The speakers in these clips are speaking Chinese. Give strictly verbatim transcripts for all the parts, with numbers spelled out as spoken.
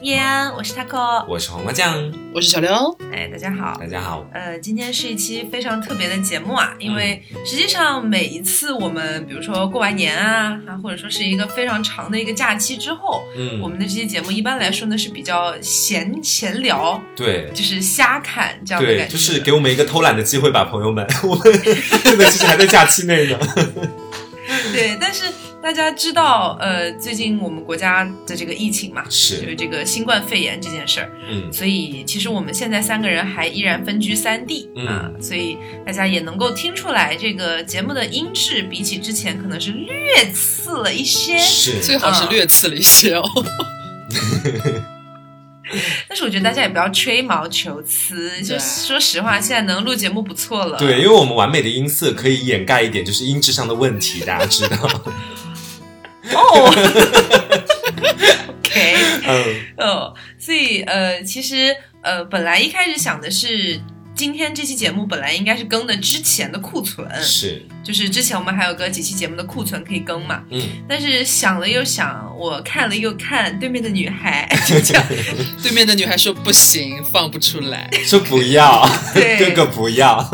叶安，我是 Tako， 我是黄瓜酱，我是小刘。哎，大家好，大家好。呃，今天是一期非常特别的节目啊，因为实际上每一次我们，比如说过完年啊，啊或者说是一个非常长的一个假期之后，嗯，我们的这期节目一般来说呢是比较闲闲聊，对，就是瞎侃这样的感觉，对，就是给我们一个偷懒的机会吧，朋友们，我们现在其实还在假期内呢。对，但是。大家知道，呃，最近我们国家的这个疫情嘛，是就是这个新冠肺炎这件事儿，嗯，所以其实我们现在三个人还依然分居三地、嗯、啊，所以大家也能够听出来，这个节目的音质比起之前可能是略次了一些，是、啊、最好是略次了一些哦。但是我觉得大家也不要吹毛求疵，就说实话，现在能录节目不错了。对，因为我们完美的音色可以掩盖一点，就是音质上的问题，大家知道。哦 ，OK， 哦，所以呃，其实呃，本来一开始想的是，今天这期节目本来应该是更的之前的库存，是，就是之前我们还有个几期节目的库存可以更嘛，嗯，但是想了又想，我看了又看，对面的女孩就这样，对面的女孩说不行，放不出来，说不要，这个不要，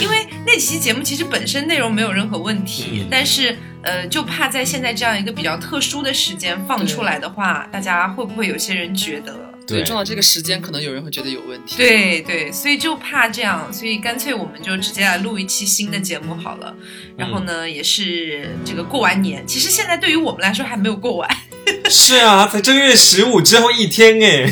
因为那期节目其实本身内容没有任何问题，嗯、但是。呃，就怕在现在这样一个比较特殊的时间放出来的话，大家会不会有些人觉得对，撞到这个时间可能有人会觉得有问题，对对，所以就怕这样，所以干脆我们就直接来录一期新的节目好了，然后呢、嗯、也是这个过完年，其实现在对于我们来说还没有过完。是啊，才正月十五之后一天哎，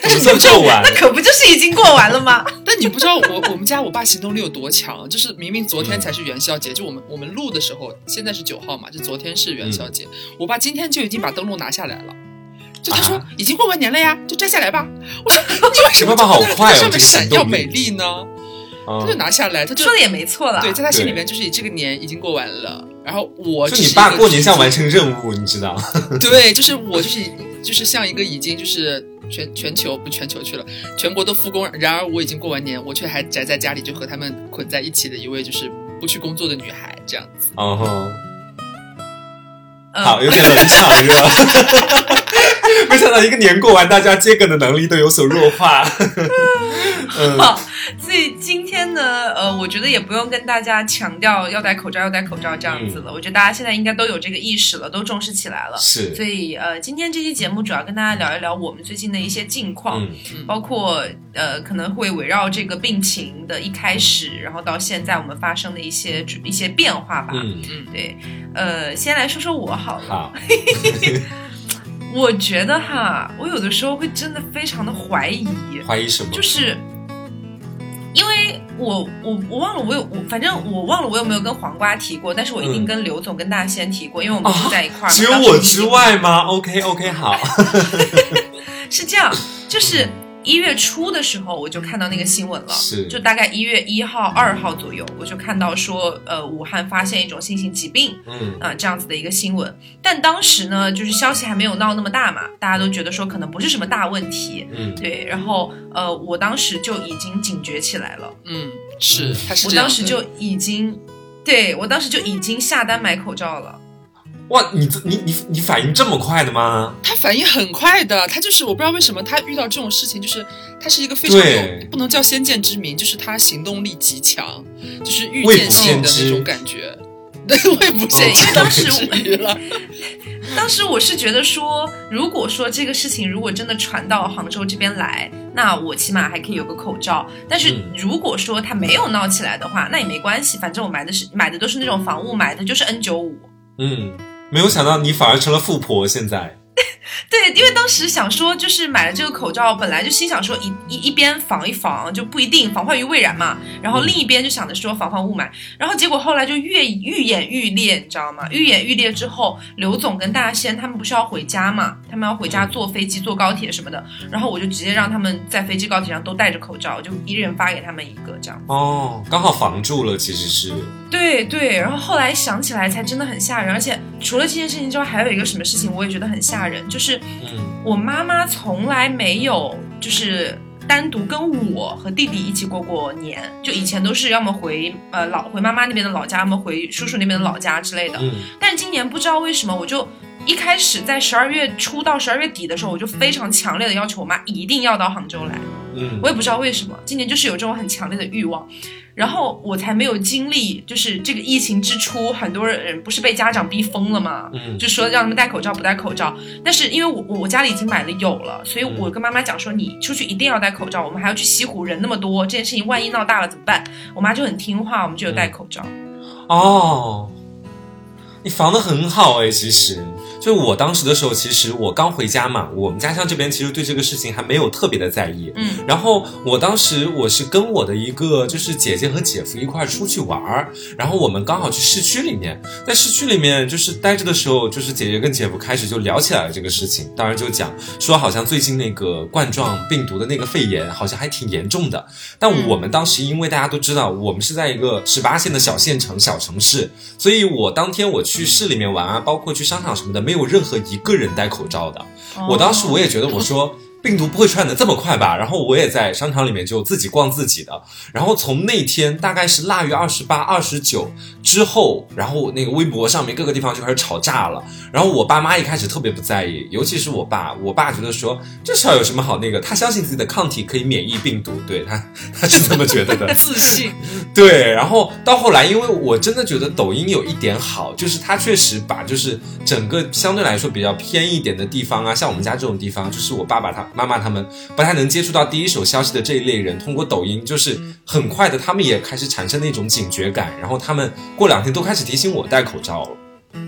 但是你做完，那可不就是已经过完了吗？但你不知道我我们家我爸行动力有多强，就是明明昨天才是元宵节，就我们我们录的时候，现在是九号嘛，就昨天是元宵节，嗯、我爸今天就已经把灯笼拿下来了，就他说、啊、已经过完年了呀，就摘下来吧。我说你为什么爸爸好快啊，上面闪耀美丽呢？嗯、他就拿下来，他就说的也没错了，对，在他心里面就是这个年已经过完了。然后我就你爸过年像完成任务，你知道？对，就是我就是就是像一个已经就是全全球不全球去了，全国都复工，然而我已经过完年，我却还宅在家里，就和他们捆在一起的一位就是不去工作的女孩这样子。哦、uh-huh. uh-huh. ，好，有点冷场是吧？没想到一个年过完，大家接梗的能力都有所弱化。嗯、好，所以今天呢，呃，我觉得也不用跟大家强调要戴口罩，要戴口罩这样子了。嗯、我觉得大家现在应该都有这个意识了，都重视起来了。是，所以呃，今天这期节目主要跟大家聊一聊我们最近的一些近况，嗯、包括呃，可能会围绕这个病情的一开始，然后到现在我们发生的一些一些变化吧。嗯嗯，对，呃，先来说说我好了。好。我觉得哈，我有的时候会真的非常的怀疑，怀疑什么？就是因为我我我忘了我有我反正我忘了我有没有跟黄瓜提过，但是我一定跟刘总、嗯、跟大仙提过，因为我们不在一块儿、哦。只有我之外吗 ？OK OK 好，是这样，就是一月初的时候我就看到那个新闻了，是就大概一月一号、二号左右，我就看到说，呃，武汉发现一种新型疾病，嗯啊、呃、这样子的一个新闻。但当时呢，就是消息还没有闹那么大嘛，大家都觉得说可能不是什么大问题，嗯对。然后呃，我当时就已经警觉起来了，嗯是，他是这样的。我当时就已经，对我当时就已经下单买口罩了。哇，你你你你反应这么快的吗？他反应很快的，他就是我不知道为什么他遇到这种事情，就是他是一个非常有不能叫先见之明，就是他行动力极强，就是预见性的那种感觉。对，我也不见，因为当时我当时我是觉得说，如果说这个事情如果真的传到杭州这边来，那我起码还可以有个口罩。但是如果说他没有闹起来的话，那也没关系，反正我买的是买的都是那种防雾，买的就是 N 九十五。嗯。没有想到你反而成了富婆现在。对，因为当时想说就是买了这个口罩，本来就心想说一一一边防一防，就不一定防患于未然嘛，然后另一边就想着说防范雾霾，然后结果后来就越愈演愈烈，你知道吗？愈演愈烈之后，刘总跟大仙他们不是要回家嘛，他们要回家坐飞机坐高铁什么的，然后我就直接让他们在飞机高铁上都戴着口罩，就一人发给他们一个这样。哦，刚好防住了，其实是。对对，然后后来想起来才真的很吓人，而且除了这件事情之外，还有一个什么事情我也觉得很吓人，就是就是我妈妈从来没有就是单独跟我和弟弟一起过过年，就以前都是要么回呃老回妈妈那边的老家，要么回叔叔那边的老家之类的。但是今年不知道为什么，我就一开始在十二月初到十二月底的时候，我就非常强烈的要求我妈一定要到杭州来。嗯，我也不知道为什么，今年就是有这种很强烈的欲望，然后我才没有经历，就是这个疫情之初，很多人不是被家长逼疯了吗？嗯，就说让他们戴口罩不戴口罩，但是因为我我家里已经买了有了，所以我跟妈妈讲说，你出去一定要戴口罩，我们还要去西湖，人那么多，这件事情万一闹大了怎么办？我妈就很听话，我们就有戴口罩。哦，你防得很好哎、欸，其实。就我当时的时候，其实我刚回家嘛，我们家乡这边其实对这个事情还没有特别的在意。嗯，然后我当时我是跟我的一个就是姐姐和姐夫一块出去玩，然后我们刚好去市区里面，在市区里面就是待着的时候，就是姐姐跟姐夫开始就聊起来了这个事情，当然就讲说好像最近那个冠状病毒的那个肺炎好像还挺严重的，但我们当时因为大家都知道我们是在一个十八线的小县城小城市，所以我当天我去市里面玩啊，包括去商场什么的，没有任何一个人戴口罩的。我当时我也觉得，我说病毒不会传得这么快吧，然后我也在商场里面就自己逛自己的，然后从那天大概是腊月二十八、二十九之后，然后那个微博上面各个地方就开始吵炸了，然后我爸妈一开始特别不在意，尤其是我爸我爸觉得说这事儿有什么好那个，他相信自己的抗体可以免疫病毒，对，他他是这么觉得的自信对，然后到后来因为我真的觉得抖音有一点好，就是他确实把就是整个相对来说比较偏一点的地方啊，像我们家这种地方，就是我爸爸他妈妈他们不太能接触到第一手消息的这一类人，通过抖音就是很快的他们也开始产生那种警觉感，然后他们过两天都开始提醒我戴口罩了。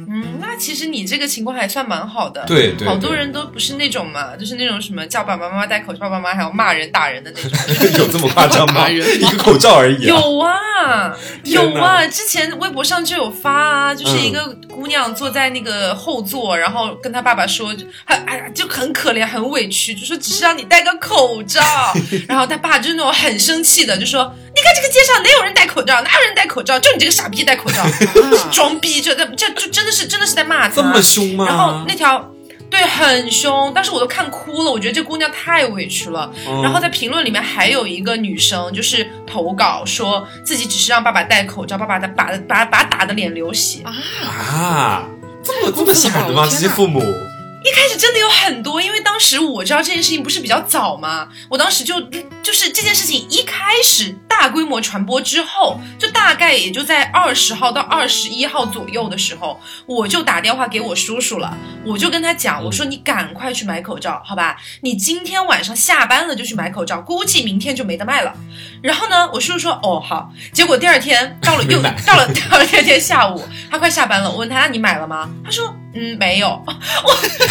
嗯，那其实你这个情况还算蛮好的。对 对, 对，好多人都不是那种嘛，就是那种什么叫爸爸妈妈戴口罩，爸妈还要骂人打人的那种有这么夸张吗？一个口罩而已、啊、有啊有啊，之前微博上就有发啊，就是一个姑娘坐在那个后座、嗯、然后跟她爸爸说哎，就很可怜很委屈，就说只是让你戴个口罩然后她爸就那种很生气的就说你看这个街上哪有人戴口罩，哪有人戴口罩，就你这个傻逼戴口罩装逼，就在这就真的是真的是在骂他，这么凶吗？然后那条对很凶，但是我都看哭了，我觉得这姑娘太委屈了、嗯、然后在评论里面还有一个女生就是投稿说自己只是让爸爸戴口罩，爸爸把把把打的脸流血啊，这么这么吓人吗？这些父母一开始真的有很多，因为当时我知道这件事情不是比较早吗，我当时就就是这件事情一开始大规模传播之后，就大概也就在二十号到二十一号左右的时候，我就打电话给我叔叔了，我就跟他讲，我说你赶快去买口罩好吧，你今天晚上下班了就去买口罩，估计明天就没得卖了。然后呢我叔叔说哦好，结果第二天到了又到了到了第二天下午他快下班了，我问他你买了吗，他说嗯，没有，我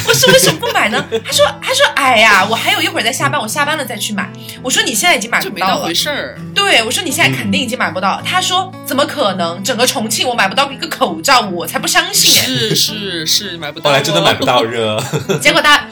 我是为什么不买呢？他说他说哎呀，我还有一会儿再下班，我下班了再去买。我说你现在已经买不到了，就没那回事儿。对，我说你现在肯定已经买不到。他说怎么可能？整个重庆我买不到一个口罩，我才不相信。是是是，买不到。后来真的买不到热。结果他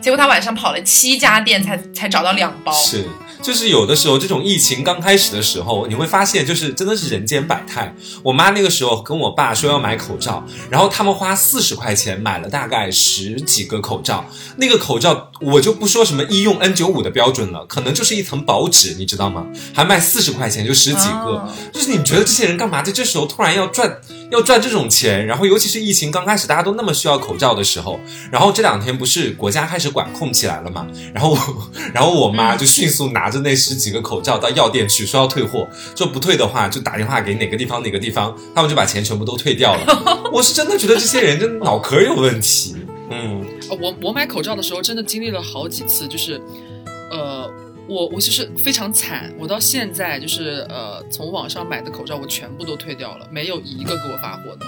结果他晚上跑了七家店才才找到两包。是。就是有的时候这种疫情刚开始的时候你会发现就是真的是人间百态，我妈那个时候跟我爸说要买口罩，然后他们花四十块钱买了大概十几个口罩，那个口罩我就不说什么医用 N 九十五 的标准了，可能就是一层薄纸你知道吗，还卖四十块钱就十几个、哦、就是你觉得这些人干嘛在这时候突然要赚要赚这种钱，然后尤其是疫情刚开始大家都那么需要口罩的时候，然后这两天不是国家开始管控起来了嘛，然后然后我妈就迅速拿着那十几个口罩到药店去说要退货，说不退的话就打电话给哪个地方哪个地方，他们就把钱全部都退掉了我是真的觉得这些人真的脑壳有问题。嗯，我我买口罩的时候真的经历了好几次，就是呃我我其实非常惨，我到现在就是呃，从网上买的口罩我全部都退掉了，没有一个给我发货的。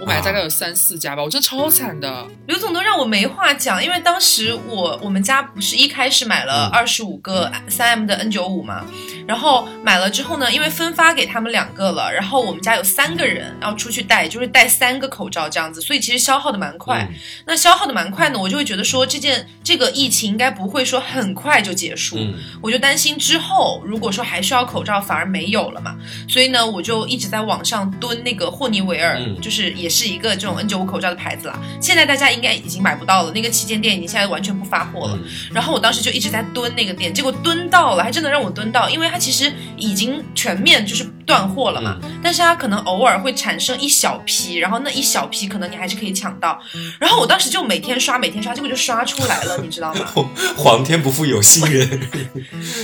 我买大概有三四家吧，我真的超惨的。刘总都让我没话讲，因为当时我我们家不是一开始买了二十五个 三 M 的 N 九十五 嘛，然后买了之后呢，因为分发给他们两个了，然后我们家有三个人，然后出去戴，就是戴三个口罩这样子，所以其实消耗的蛮快。嗯、那消耗的蛮快呢，我就会觉得说这件这个疫情应该不会说很快就结束，嗯、我就担心之后如果说还需要口罩反而没有了嘛，所以呢，我就一直在网上蹲那个霍尼韦尔，嗯、就是也。是一个这种 N 九十五 口罩的牌子了，现在大家应该已经买不到了，那个旗舰店已经现在完全不发货了。然后我当时就一直在蹲那个店，结果蹲到了，还真的让我蹲到，因为它其实已经全面就是断货了嘛，但是它可能偶尔会产生一小批，然后那一小批可能你还是可以抢到。然后我当时就每天刷每天刷，结果就刷出来了，你知道吗？皇天不负有心人。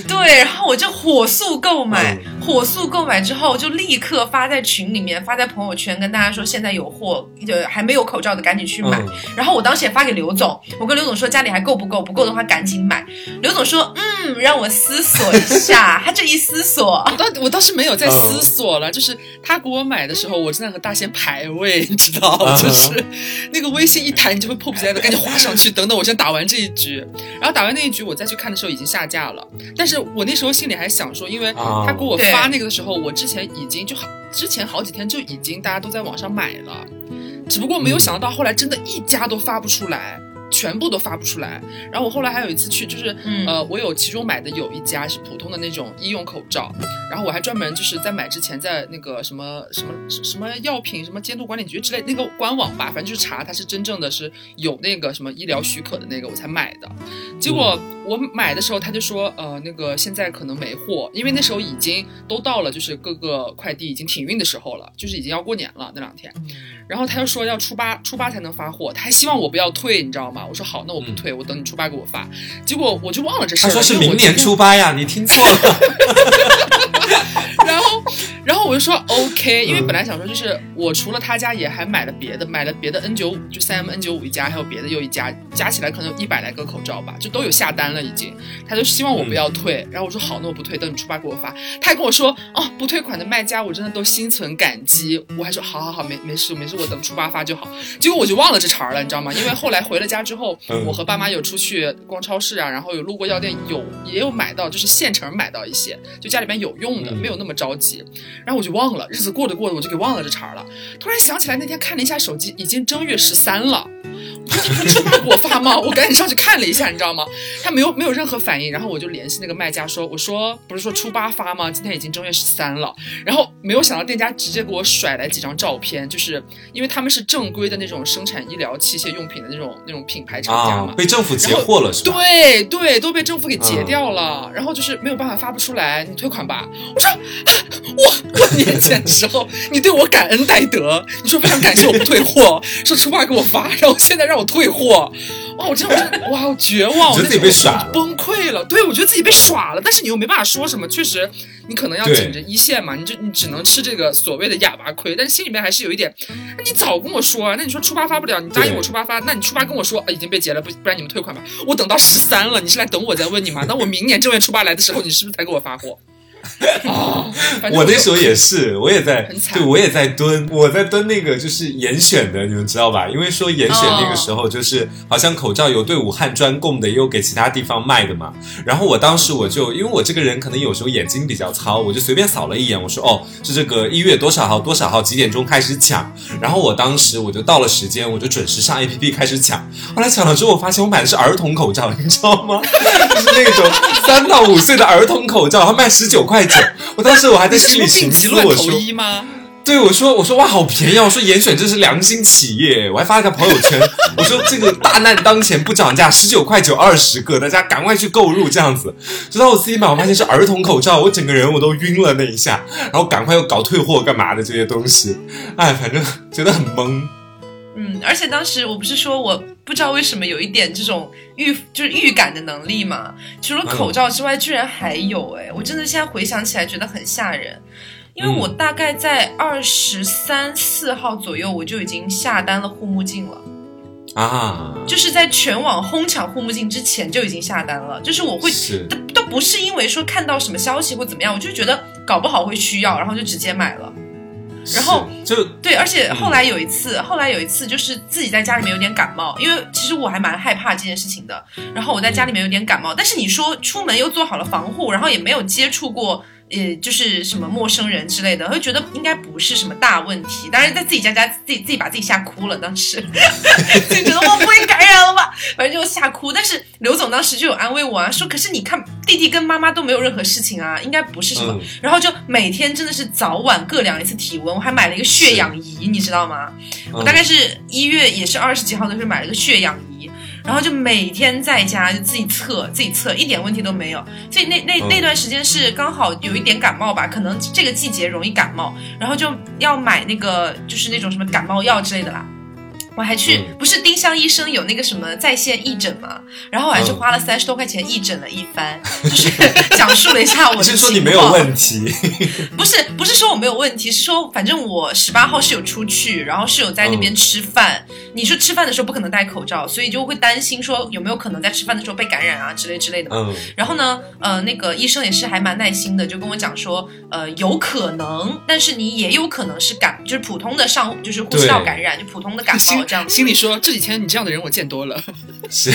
对，然后我就火速购买，火速购买之后就立刻发在群里面，发在朋友圈，跟大家说现在有货，还没有口罩的赶紧去买。然后我当时也发给刘总，我跟刘总说家里还够不够，不够的话赶紧买。刘总说嗯，让我思索一下。他这一思索，我倒我倒是没有在思索思索了，就是他给我买的时候，我真的和大仙排位，你知道，就是那个微信一弹，你就会迫不及待的赶紧滑上去。等等，我先打完这一局，然后打完那一局，我再去看的时候已经下架了。但是我那时候心里还想说，因为他给我发那个的时候，我之前已经就好，之前好几天就已经大家都在网上买了，只不过没有想到后来真的一家都发不出来。全部都发不出来。然后我后来还有一次去，就是、嗯、呃，我有其中买的有一家是普通的那种医用口罩，然后我还专门就是在买之前在那个什么什么什么药品什么监督管理局之类那个官网吧，反正就是查它是真正的是有那个什么医疗许可的那个我才买的。结果我买的时候他就说呃，那个现在可能没货，因为那时候已经都到了就是各个快递已经停运的时候了，就是已经要过年了那两天。然后他就说要初八初八才能发货，他还希望我不要退，你知道吗？我说好，那我不退，我等你初八给我发。结果我就忘了这事儿。他说是明年初八呀，你听错了。然后，然后我就说 OK， 因为本来想说就是我除了他家也还买了别的，买了别的 N 九十五， 就 三 M N 九十五 一家，还有别的又一家，加起来可能一百来个口罩吧，就都有下单了已经。他就希望我不要退，然后我说好，那我不退，等你初八给我发。他还跟我说哦，不退款的卖家我真的都心存感激。我还说好好好，没没事没事，我等初八发就好。结果我就忘了这茬了，你知道吗？因为后来回了家之后，我和爸妈有出去逛超市啊，然后有路过药店，有也有买到，就是现成买到一些，就家里边有用的，没有那么着急。然后我就忘了，日子过着过着我就给忘了这茬了。突然想起来那天看了一下手机，已经正月十三了。我说他初八给我发吗？我赶紧上去看了一下，你知道吗？他没有没有任何反应。然后我就联系那个卖家说，我说不是说初八发吗？今天已经正月十三了。然后没有想到店家直接给我甩来几张照片，就是因为他们是正规的那种生产医疗器械用品的那种那种品牌厂家嘛、啊，被政府截获了是吧？对对，都被政府给截掉了、啊。然后就是没有办法发不出来，你退款吧。我说。我我年前的时候，你对我感恩戴德，你说非常感谢我不退货，说初八给我发，然后现在让我退货，哇！我真的哇，我绝望，我自己被耍了，崩溃了。对，我觉得自己被耍了，但是你又没办法说什么，确实你可能要顶着一线嘛，你就你只能吃这个所谓的哑巴亏，但是心里面还是有一点，你早跟我说啊，那你说初八发不了，你答应我初八发，那你初八跟我说、啊、已经被截了，不不然你们退款吧。我等到十三了，你是来等我再问你吗？那我明年正月初八来的时候，你是不是才给我发货？哦、我, 我那时候也是，我也在，对，我也在蹲，我在蹲那个就是严选的，你们知道吧？因为说严选那个时候就是、哦、好像口罩有对武汉专供的，也有给其他地方卖的嘛。然后我当时我就因为我这个人可能有时候眼睛比较糙，我就随便扫了一眼，我说哦，是这个一月多少号多少号几点钟开始抢。然后我当时我就到了时间，我就准时上 A P P 开始抢。后来抢了之后，我发现我买的是儿童口罩，你知道吗？就是那种三到五岁的儿童口罩，他卖十九块。我当时我还在心里寻思，我说对，我说我说哇好便宜，我说严选这是良心企业，我还发了个朋友圈，我说这个大难当前不涨价，十九块九二十个，大家赶快去购入这样子。直到我自己买，我发现是儿童口罩，我整个人我都晕了那一下，然后赶快又搞退货干嘛的这些东西，哎，反正觉得很懵。嗯，而且当时我不是说我不知道为什么有一点这种预就是预感的能力嘛，除了口罩之外居然还有哎、欸，我真的现在回想起来觉得很吓人，因为我大概在二十三四号左右我就已经下单了护目镜了啊，就是在全网哄抢护目镜之前就已经下单了，就是我会是都不是因为说看到什么消息或怎么样，我就觉得搞不好会需要，然后就直接买了。然后就对，而且后来有一次、嗯、后来有一次就是自己在家里面有点感冒，因为其实我还蛮害怕这件事情的，然后我在家里面有点感冒，但是你说出门又做好了防护，然后也没有接触过呃，就是什么陌生人之类的，会觉得应该不是什么大问题。当然在自己家家自己自己把自己吓哭了，当时就觉得我不会感染了吧，反正就吓哭。但是刘总当时就有安慰我啊，说可是你看弟弟跟妈妈都没有任何事情啊，应该不是什么、嗯、然后就每天真的是早晚各量一次体温，我还买了一个血氧仪你知道吗、嗯、我大概是一月也是二十几号的时候买了个血氧仪，然后就每天在家就自己测自己测，一点问题都没有。所以那那那段时间是刚好有一点感冒吧，可能这个季节容易感冒，然后就要买那个就是那种什么感冒药之类的啦。我还去、嗯、不是丁香医生有那个什么在线义诊吗？然后我还是花了三十多块钱义诊了一番、嗯、就是讲述了一下我的情况。是说你没有问题？不是不是说我没有问题，是说反正我十八号是有出去，然后是有在那边吃饭、嗯、你说吃饭的时候不可能戴口罩，所以就会担心说有没有可能在吃饭的时候被感染啊之类之类的嘛、嗯、然后呢呃，那个医生也是还蛮耐心的，就跟我讲说呃，有可能，但是你也有可能是感就是普通的上就是呼吸道感染，就普通的感冒这样心里说这几天你这样的人我见多了是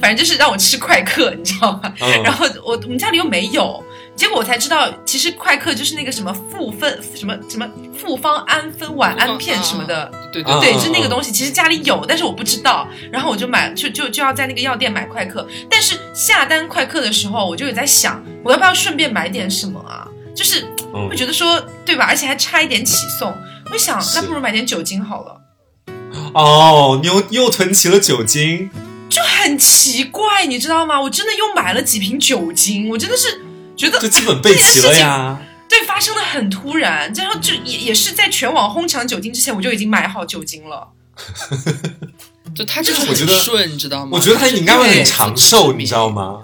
反正就是让我吃快克你知道吗、嗯、然后我我们家里又没有，结果我才知道其实快克就是那个什么复分什么什么复方氨酚晚安片什么的、啊、对对对、啊、就是那个东西其实家里有但是我不知道，然后我就买就就就要在那个药店买快克，但是下单快克的时候我就有在想我要不要顺便买点什么啊，就是会觉得说、嗯、对吧，而且还差一点起送，我想那不如买点酒精好了。哦，你又又囤齐了酒精，就很奇怪你知道吗，我真的又买了几瓶酒精，我真的是觉得就基本备齐了呀。对，发生的很突然，然后就也也是在全网哄抢酒精之前我就已经买好酒精了就他就是很顺你知道吗，我觉得他应该会很长寿你知道吗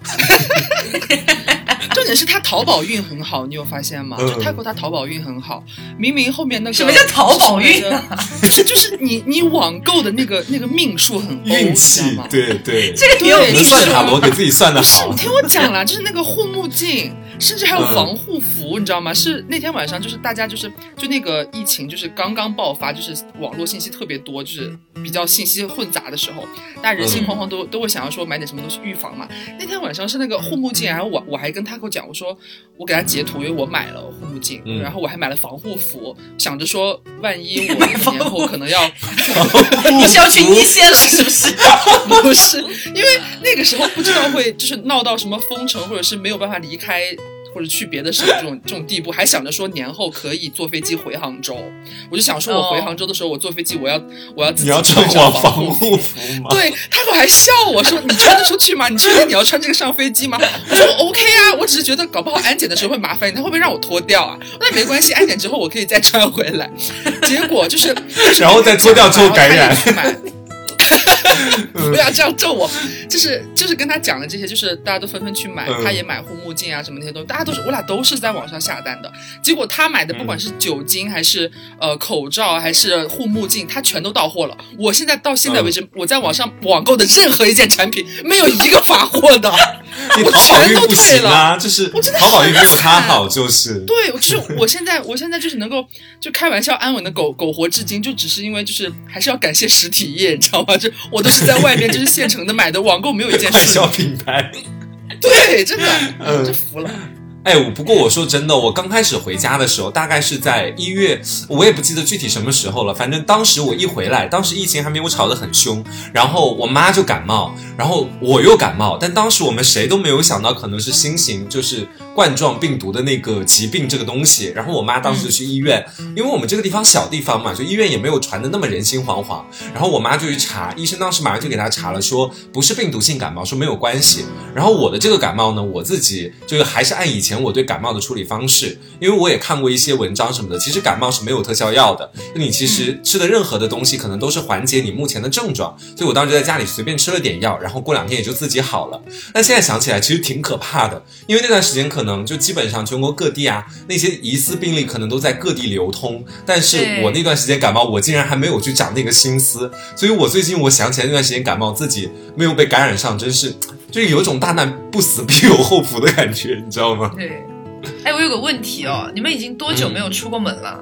重点是他淘宝运很好，你有发现吗？嗯、就泰国他淘宝运很好，明明后面那个什么叫淘宝运啊？就是你你网购的那个那个命数很欧运气，对对，这个有能算塔罗给自己算的好。不是，你听我讲啦，就是那个护目镜，甚至还有防护服，嗯、你知道吗？是那天晚上就是大家就是就那个疫情就是刚刚爆发，就是网络信息特别多，就是比较信息混杂的时候，大家人心惶惶都、嗯、都会想要说买点什么东西预防嘛。那天晚上是那个护目镜，然后我我还跟他。我讲我说我给他截图，因为我买了护目镜、嗯、然后我还买了防护服，想着说万一我一年后可能要你是要去一线了是不是不是，因为那个时候不知道会就是闹到什么封城或者是没有办法离开或者去别的省这种这种地步，还想着说年后可以坐飞机回杭州，我就想说我回杭州的时候，我坐飞机我要我要自己你要穿上防护服吗？对，他们还笑我说你穿得出去吗？你确定你要穿这个上飞机吗？我说 OK 啊，我只是觉得搞不好安检的时候会麻烦你，他会不会让我脱掉啊？那没关系，安检之后我可以再穿回来。结果就是然后再脱掉之后感染。不要这样咒我，就是就是跟他讲的这些，就是大家都纷纷去买，他也买护目镜啊什么那些东西，大家都是我俩都是在网上下单的。结果他买的不管是酒精还是呃口罩还是护目镜，他全都到货了。我现在到现在为止，嗯、我在网上网购的任何一件产品没有一个发货的，你淘宝运不行啊，就是淘宝运没有他好，就是对，就是我现在我现在就是能够就开玩笑安稳的苟苟活至今，就只是因为就是还是要感谢实体业，你知道吗？就我都是在外面就是现成的买的，网购没有一件事。快消品牌，对，真的，嗯，真服了。哎，我不过我说真的，我刚开始回家的时候，大概是在一月，我也不记得具体什么时候了。反正当时我一回来，当时疫情还没有吵得很凶，然后我妈就感冒，然后我又感冒。但当时我们谁都没有想到，可能是新型就是冠状病毒的那个疾病这个东西。然后我妈当时就去医院，因为我们这个地方小地方嘛，就医院也没有传得那么人心惶惶。然后我妈就去查，医生当时马上就给她查了，说不是病毒性感冒，说没有关系。然后我的这个感冒呢，我自己就还是按以前。我对感冒的处理方式，因为我也看过一些文章什么的，其实感冒是没有特效药的，你其实吃的任何的东西可能都是缓解你目前的症状，所以我当时在家里随便吃了点药，然后过两天也就自己好了。但现在想起来其实挺可怕的，因为那段时间可能就基本上全国各地啊，那些疑似病例可能都在各地流通，但是我那段时间感冒我竟然还没有去长那个心思，所以我最近我想起来那段时间感冒自己没有被感染上，真是就有一种大难不死必有后福的感觉，你知道吗？对，哎，我有个问题哦，你们已经多久没有出过门了？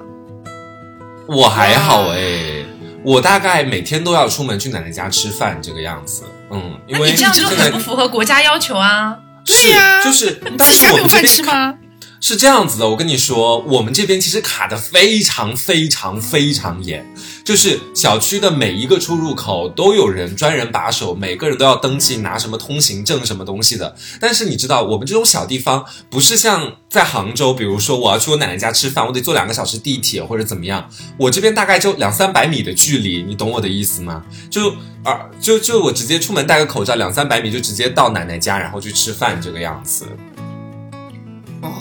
嗯、我还好哎，我大概每天都要出门去奶奶家吃饭这个样子，嗯，因为你这样就很不符合国家要求啊。对呀、啊，就是当时我们这边吃吗？是这样子的，我跟你说，我们这边其实卡得非常非常非常严，就是小区的每一个出入口都有人专人把守，每个人都要登记拿什么通行证什么东西的。但是你知道，我们这种小地方不是像在杭州，比如说我要去我奶奶家吃饭，我得坐两个小时地铁或者怎么样，我这边大概就两三百米的距离，你懂我的意思吗？就啊，就就我直接出门戴个口罩，两三百米就直接到奶奶家，然后去吃饭这个样子。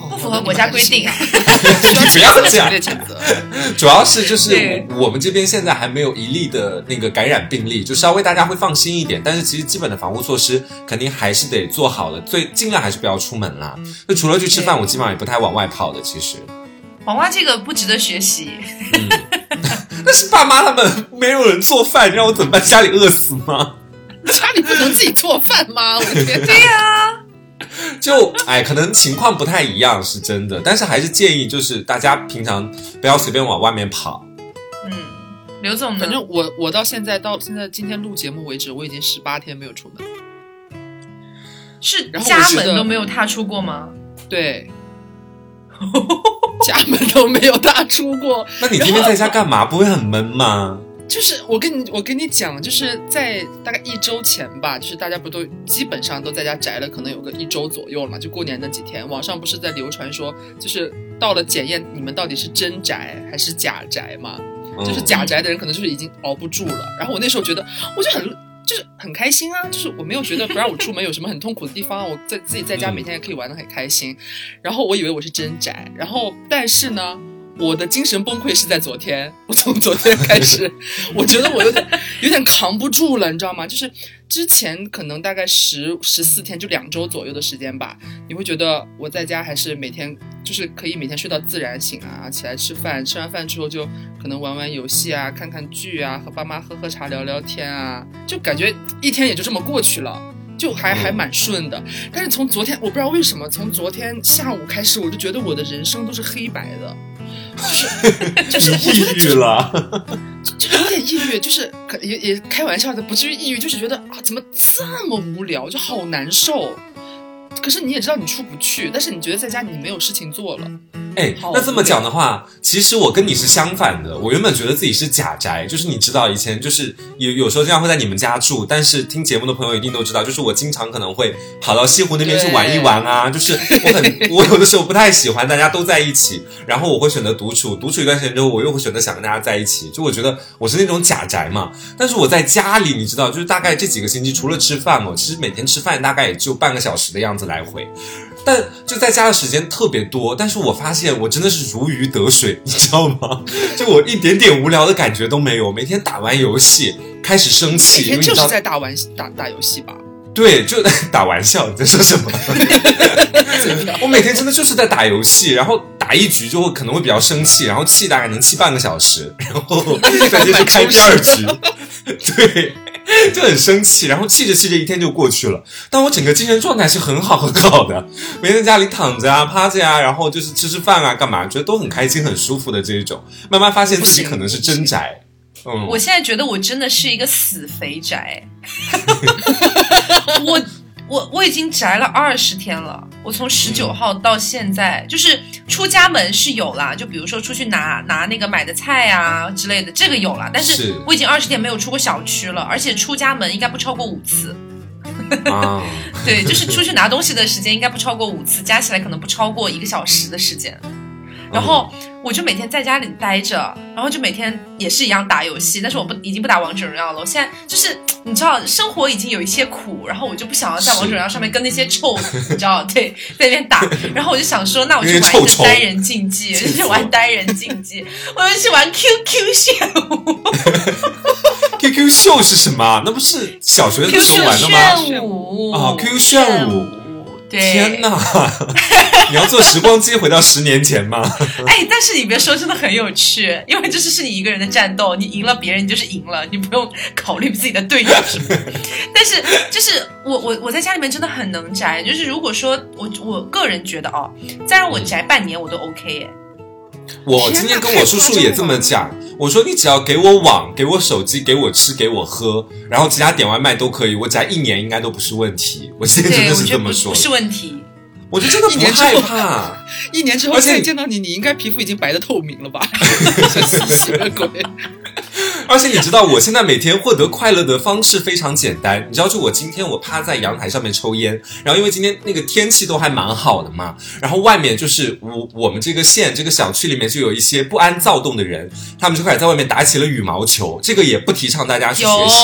不符合国家规定，你不要讲。主要是就是我们这边现在还没有一例的那个感染病例，就稍微大家会放心一点。但是其实基本的防护措施肯定还是得做好了，最尽量还是不要出门啦。就除了去吃饭，我基本上也不太往外跑的。其实，往外这个不值得学习。嗯、但是爸妈他们没有人做饭，让我怎么办？家里饿死吗？家里不能自己做饭吗？我觉得对呀、啊。就哎，可能情况不太一样，是真的，但是还是建议就是大家平常不要随便往外面跑。嗯，刘总呢，反正我我到现在到现在今天录节目为止，我已经十八天没有出门，是家门都没有踏出过吗？对，家门都没有踏出过。那你今天在家干嘛？不会很闷吗？就是我跟你我跟你讲，就是在大概一周前吧，就是大家不都基本上都在家宅了，可能有个一周左右了嘛。就过年那几天，网上不是在流传说，就是到了检验你们到底是真宅还是假宅嘛？就是假宅的人可能就是已经熬不住了。然后我那时候觉得，我就很就是很开心啊，就是我没有觉得不让我出门有什么很痛苦的地方，我在自己在家每天也可以玩得很开心。然后我以为我是真宅，然后但是呢。我的精神崩溃是在昨天，我从昨天开始，我觉得我有点有点扛不住了，你知道吗？就是之前可能大概十十四天，就两周左右的时间吧，你会觉得我在家还是每天就是可以每天睡到自然醒啊，起来吃饭，吃完饭之后就可能玩玩游戏啊，看看剧啊，和爸妈喝喝茶聊聊天啊，就感觉一天也就这么过去了。就还还蛮顺的，但是从昨天我不知道为什么，从昨天下午开始，我就觉得我的人生都是黑白的，就是就是抑郁了，就有点抑郁，就是也也开玩笑的，不至于抑郁，就是觉得啊怎么这么无聊，就好难受。可是你也知道你出不去，但是你觉得在家你没有事情做了。哎，那这么讲的话，其实我跟你是相反的。我原本觉得自己是假宅，就是你知道以前就是有有时候这样会在你们家住，但是听节目的朋友一定都知道，就是我经常可能会跑到西湖那边去玩一玩啊，就是我很我有的时候不太喜欢大家都在一起，然后我会选择独处，独处一段时间之后我又会选择想跟大家在一起，就我觉得我是那种假宅嘛。但是我在家里你知道，就是大概这几个星期除了吃饭哦，其实每天吃饭大概也就半个小时的样子来回。但就在家的时间特别多，但是我发现我真的是如鱼得水，你知道吗？就我一点点无聊的感觉都没有。每天打完游戏开始生气，每天就是在打玩打打游戏吧？对，就打玩笑。你在说什么？我每天真的就是在打游戏，然后打一局就可能会比较生气，然后气大概能气半个小时，然后感觉就开第二局。对。就很生气，然后气着气着一天就过去了。但我整个精神状态是很好很好的，每天在家里躺着啊、趴着啊，然后就是吃吃饭啊、干嘛，觉得都很开心、很舒服的这一种。慢慢发现自己可能是真宅。嗯，我现在觉得我真的是一个死肥宅。我我我已经宅了二十天了，我从十九号到现在，就是出家门是有啦，就比如说出去拿拿那个买的菜啊之类的，这个有啦。但是我已经二十天没有出过小区了，而且出家门应该不超过五次。啊、对，就是出去拿东西的时间应该不超过五次，加起来可能不超过一个小时的时间。然后我就每天在家里待着，然后就每天也是一样打游戏，但是我不已经不打王者荣耀了。我现在就是你知道生活已经有一些苦，然后我就不想要在王者荣耀上面跟那些臭你知道对在那边打，然后我就想说那我去玩一个单人竞技，我就去玩单人竞技，我就去玩 Q Q 秀。Q Q 秀是什么？那不是小学的时候玩的吗？ Q Q 炫舞啊、哦、Q Q 炫舞。对，天哪！你要坐时光机回到十年前吗？哎，但是你别说，真的很有趣，因为这是是你一个人的战斗，你赢了别人你就是赢了，你不用考虑自己的队友什么。但是就是我我我在家里面真的很能宅，就是如果说我我个人觉得哦，再让我宅半年我都 OK 耶。我今天跟我叔叔也这么讲，我说你只要给我网、给我手机、给我吃、给我喝，然后其他点外卖都可以，我宅一年应该都不是问题。我现在真的是这么说，不是问题。我就真的不害怕。一年之后再见到你，你应该皮肤已经白得透明了吧？死鬼！而且你知道我现在每天获得快乐的方式非常简单，你知道就我今天我趴在阳台上面抽烟，然后因为今天那个天气都还蛮好的嘛，然后外面就是我我们这个县这个小区里面就有一些不安躁动的人，他们就开始在外面打起了羽毛球，这个也不提倡大家去学习，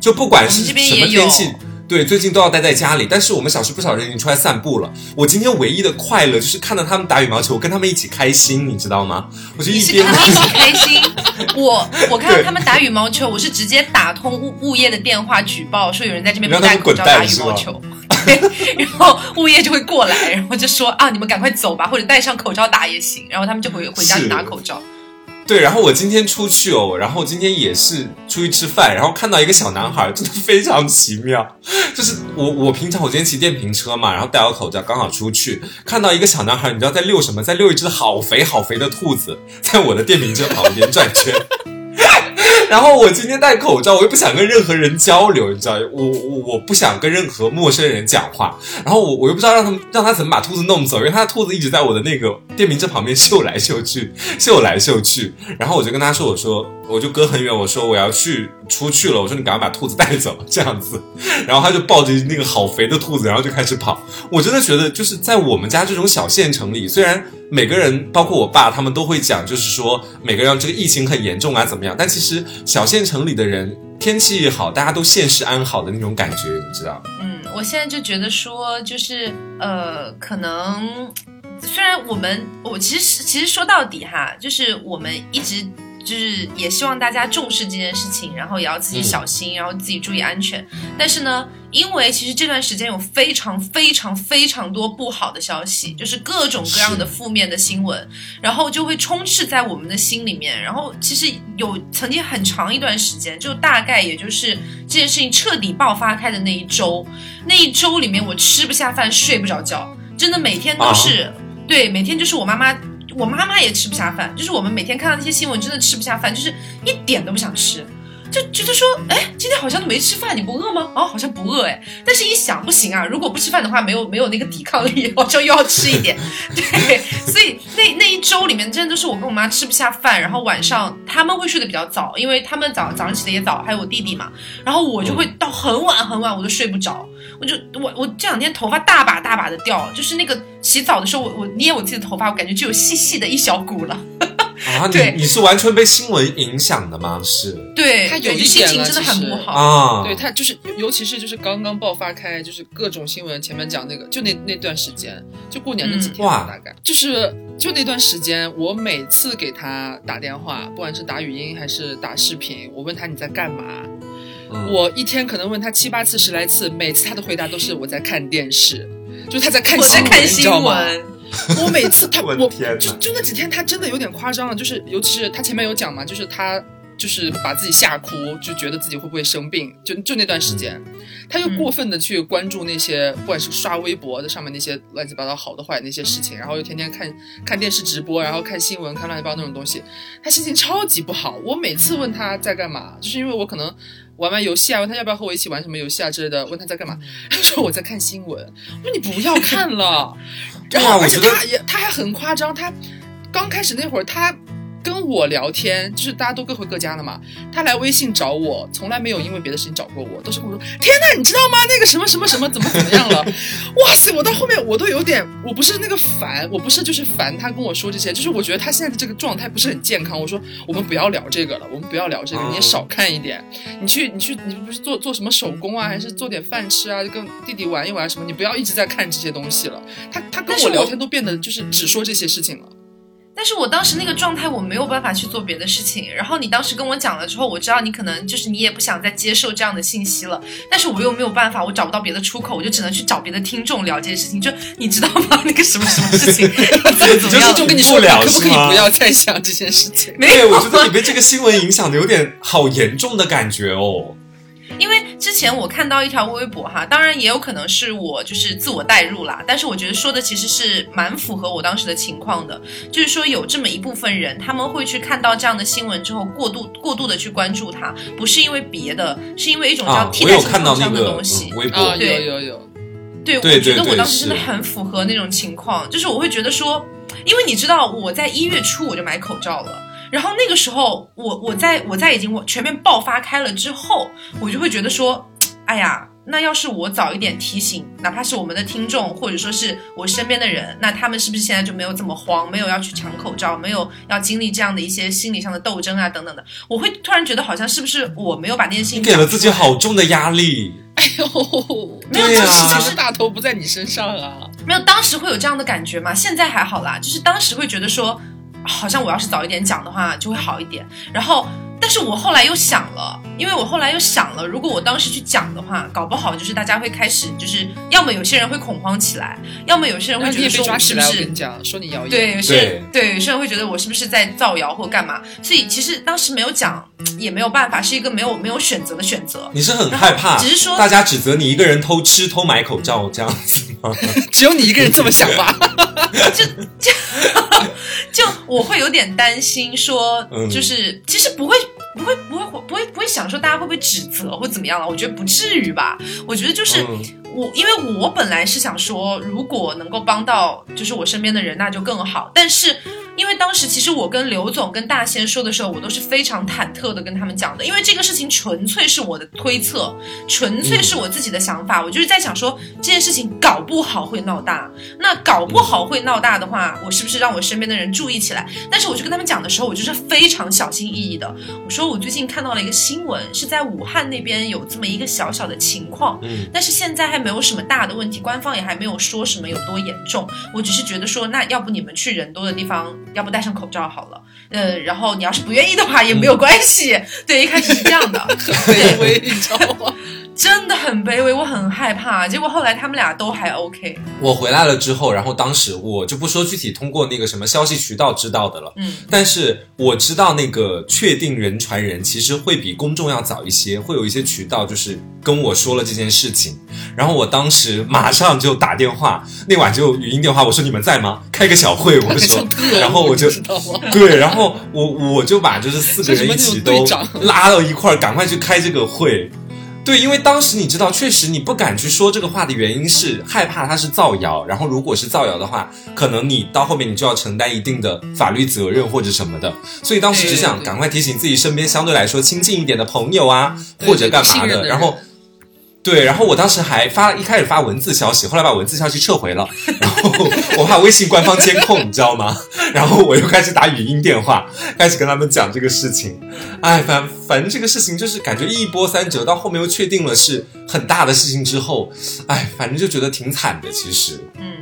就不管是什么天气，对，最近都要待在家里，但是我们小区不少人已经出来散步了。我今天唯一的快乐就是看到他们打羽毛球，我跟他们一起开心，你知道吗？我就一边你是看他们一起开心，我我看到他们打羽毛球，我是直接打通物物业的电话举报，说有人在这边不戴口罩打羽毛球。然后物业就会过来，然后就说啊，你们赶快走吧，或者戴上口罩打也行。然后他们就回回家去拿口罩。对，然后我今天出去哦，然后今天也是出去吃饭，然后看到一个小男孩，真的非常奇妙。就是我我平常我今天骑电瓶车嘛，然后戴好口罩，刚好出去看到一个小男孩，你知道在遛什么？在遛一只好肥好肥的兔子，在我的电瓶车旁边转圈。然后我今天戴口罩，我又不想跟任何人交流，你知道，我我我不想跟任何陌生人讲话。然后我我又不知道让他们让他怎么把兔子弄走，因为他的兔子一直在我的那个电瓶车旁边嗅来嗅去，嗅来嗅去。然后我就跟他说，我说我就隔很远，我说我要去出去了，我说你赶快把兔子带走，这样子。然后他就抱着那个好肥的兔子，然后就开始跑。我真的觉得就是在我们家这种小县城里，虽然每个人包括我爸他们都会讲，就是说每个人这个疫情很严重啊怎么样，但其实小县城里的人天气好大家都现世安好的那种感觉，你知道。嗯，我现在就觉得说就是呃可能虽然我们我其实其实说到底哈，就是我们一直就是也希望大家重视这件事情，然后也要自己小心、嗯、然后自己注意安全。但是呢，因为其实这段时间有非常非常非常多不好的消息，就是各种各样的负面的新闻，然后就会充斥在我们的心里面。然后其实有曾经很长一段时间，就大概也就是这件事情彻底爆发开的那一周，那一周里面我吃不下饭睡不着觉，真的每天都是、啊、对，每天就是我妈妈我妈妈也吃不下饭，就是我们每天看到那些新闻真的吃不下饭，就是一点都不想吃，就觉得说哎，今天好像都没吃饭，你不饿吗？哦，好像不饿哎，但是一想不行啊，如果不吃饭的话没有没有那个抵抗力，好像又要吃一点。对，所以那那一周里面真的都是我跟我妈吃不下饭，然后晚上他们会睡得比较早，因为他们早早上起得也早，还有我弟弟嘛，然后我就会到很晚很晚我都睡不着，我就我我这两天头发大把大把的掉，就是那个洗澡的时候我我捏我自己的头发，我感觉就有细细的一小股了。啊，对，你是完全被新闻影响的吗？是，对，他有一点了，真的很不好啊。对，他就是，尤其是就是刚刚爆发开，就是各种新闻，前面讲那个，就那那段时间，就过年那几天大概，嗯、就是就那段时间，我每次给他打电话，不管是打语音还是打视频，我问他你在干嘛。我一天可能问他七八次十来次，每次他的回答都是我在看电视，就是他在看新闻，我在看新闻。我每次他 我, 我就就那几天他真的有点夸张了，就是尤其是他前面有讲嘛，就是他就是把自己吓哭，就觉得自己会不会生病，就就那段时间，他又过分的去关注那些，不管是刷微博的上面那些乱七八糟好的坏的那些事情，然后又天天看看电视直播，然后看新闻，看乱七八糟那种东西，他心情超级不好。我每次问他在干嘛，就是因为我可能玩玩游戏啊，问他要不要和我一起玩什么游戏啊之类的，问他在干嘛，他说我在看新闻，我说你不要看了。然后而且他也他还很夸张，他刚开始那会儿他。跟我聊天，就是大家都各回各家了嘛，他来微信找我从来没有因为别的事情找过我，都是跟我说天哪你知道吗那个什么什么什么怎么怎么样了。哇塞，我到后面我都有点，我不是那个烦，我不是就是烦他跟我说这些，就是我觉得他现在的这个状态不是很健康，我说我们不要聊这个了，我们不要聊这个，你也少看一点，你去你去你不是做做什么手工啊，还是做点饭吃啊，就跟弟弟玩一玩什么，你不要一直在看这些东西了。他他跟我聊天都变得就是只说这些事情了。但是我当时那个状态我没有办法去做别的事情，然后你当时跟我讲了之后，我知道你可能就是你也不想再接受这样的信息了，但是我又没有办法，我找不到别的出口，我就只能去找别的听众聊这件事情，就你知道吗那个什么什么事情怎么怎么样，就跟你说可不可以不要再想这件事情。没有，我觉得你被这个新闻影响的有点好严重的感觉哦。因为之前我看到一条微博哈，当然也有可能是我就是自我代入啦，但是我觉得说的其实是蛮符合我当时的情况的，就是说有这么一部分人，他们会去看到这样的新闻之后过度过度的去关注它，不是因为别的，是因为一种叫替代性创伤的东西。啊，我有看到那个、嗯、微博，对，有有有。对，我觉得我当时真的很符合那种情况，就是我会觉得说，因为你知道我在一月初我就买口罩了，然后那个时候我我在我在已经我全面爆发开了之后，我就会觉得说，哎呀，那要是我早一点提醒，哪怕是我们的听众或者说是我身边的人，那他们是不是现在就没有这么慌，没有要去抢口罩，没有要经历这样的一些心理上的斗争啊等等的，我会突然觉得好像是不是我没有把这件事情给了自己好重的压力。哎呦，没有，这事情是大头不在你身上啊。没有，当时会有这样的感觉嘛？现在还好啦，就是当时会觉得说，好像我要是早一点讲的话就会好一点。然后，但是我后来又想了，因为我后来又想了，如果我当时去讲的话，搞不好就是大家会开始，就是要么有些人会恐慌起来，要么有些人会觉得说我是不是，我跟你讲，说你谣言，对，有些人对，有些人会觉得我是不是在造谣或干嘛？所以其实当时没有讲。也没有办法，是一个没有没有选择的选择。你是很害怕，只是说大家指责你一个人偷吃偷买口罩这样子吗？只有你一个人这么想吧？就就就我会有点担心说，说就是、嗯、其实不会不会不会不会不会想说大家会不会指责或怎么样了？我觉得不至于吧。我觉得就是、嗯、我，因为我本来是想说，如果能够帮到就是我身边的人，那就更好。但是。因为当时其实我跟刘总跟大仙说的时候，我都是非常忐忑的跟他们讲的，因为这个事情纯粹是我的推测，纯粹是我自己的想法，我就是在想说这件事情搞不好会闹大，那搞不好会闹大的话，我是不是让我身边的人注意起来。但是我就跟他们讲的时候，我就是非常小心翼翼的，我说我最近看到了一个新闻，是在武汉那边有这么一个小小的情况，但是现在还没有什么大的问题，官方也还没有说什么有多严重，我只是觉得说那要不你们去人多的地方要不戴上口罩好了，呃，然后你要是不愿意的话也没有关系。嗯、对，一开始是这样的，很卑微，你知道吗？真的很卑微，我很害怕。结果后来他们俩都还 OK。我回来了之后，然后当时我就不说具体通过那个什么消息渠道知道的了，嗯，但是我知道那个确定人传人其实会比公众要早一些，会有一些渠道就是跟我说了这件事情，然后我当时马上就打电话，那晚就语音电话，我说你们在吗？开个小会，我说，然后我就对，然后我我就把就是四个人一起都拉到一块儿，赶快去开这个会。对，因为当时你知道，确实你不敢去说这个话的原因是害怕它是造谣，然后如果是造谣的话，可能你到后面你就要承担一定的法律责任或者什么的，所以当时只想赶快提醒自己身边相对来说亲近一点的朋友啊，或者干嘛的，然后。对，然后我当时还发一开始发文字消息，后来把文字消息撤回了，然后我怕微信官方监控，你知道吗？然后我又开始打语音电话，开始跟他们讲这个事情。哎，反反正这个事情就是感觉一波三折，到后面又确定了是很大的事情之后，哎，反正就觉得挺惨的，其实。嗯，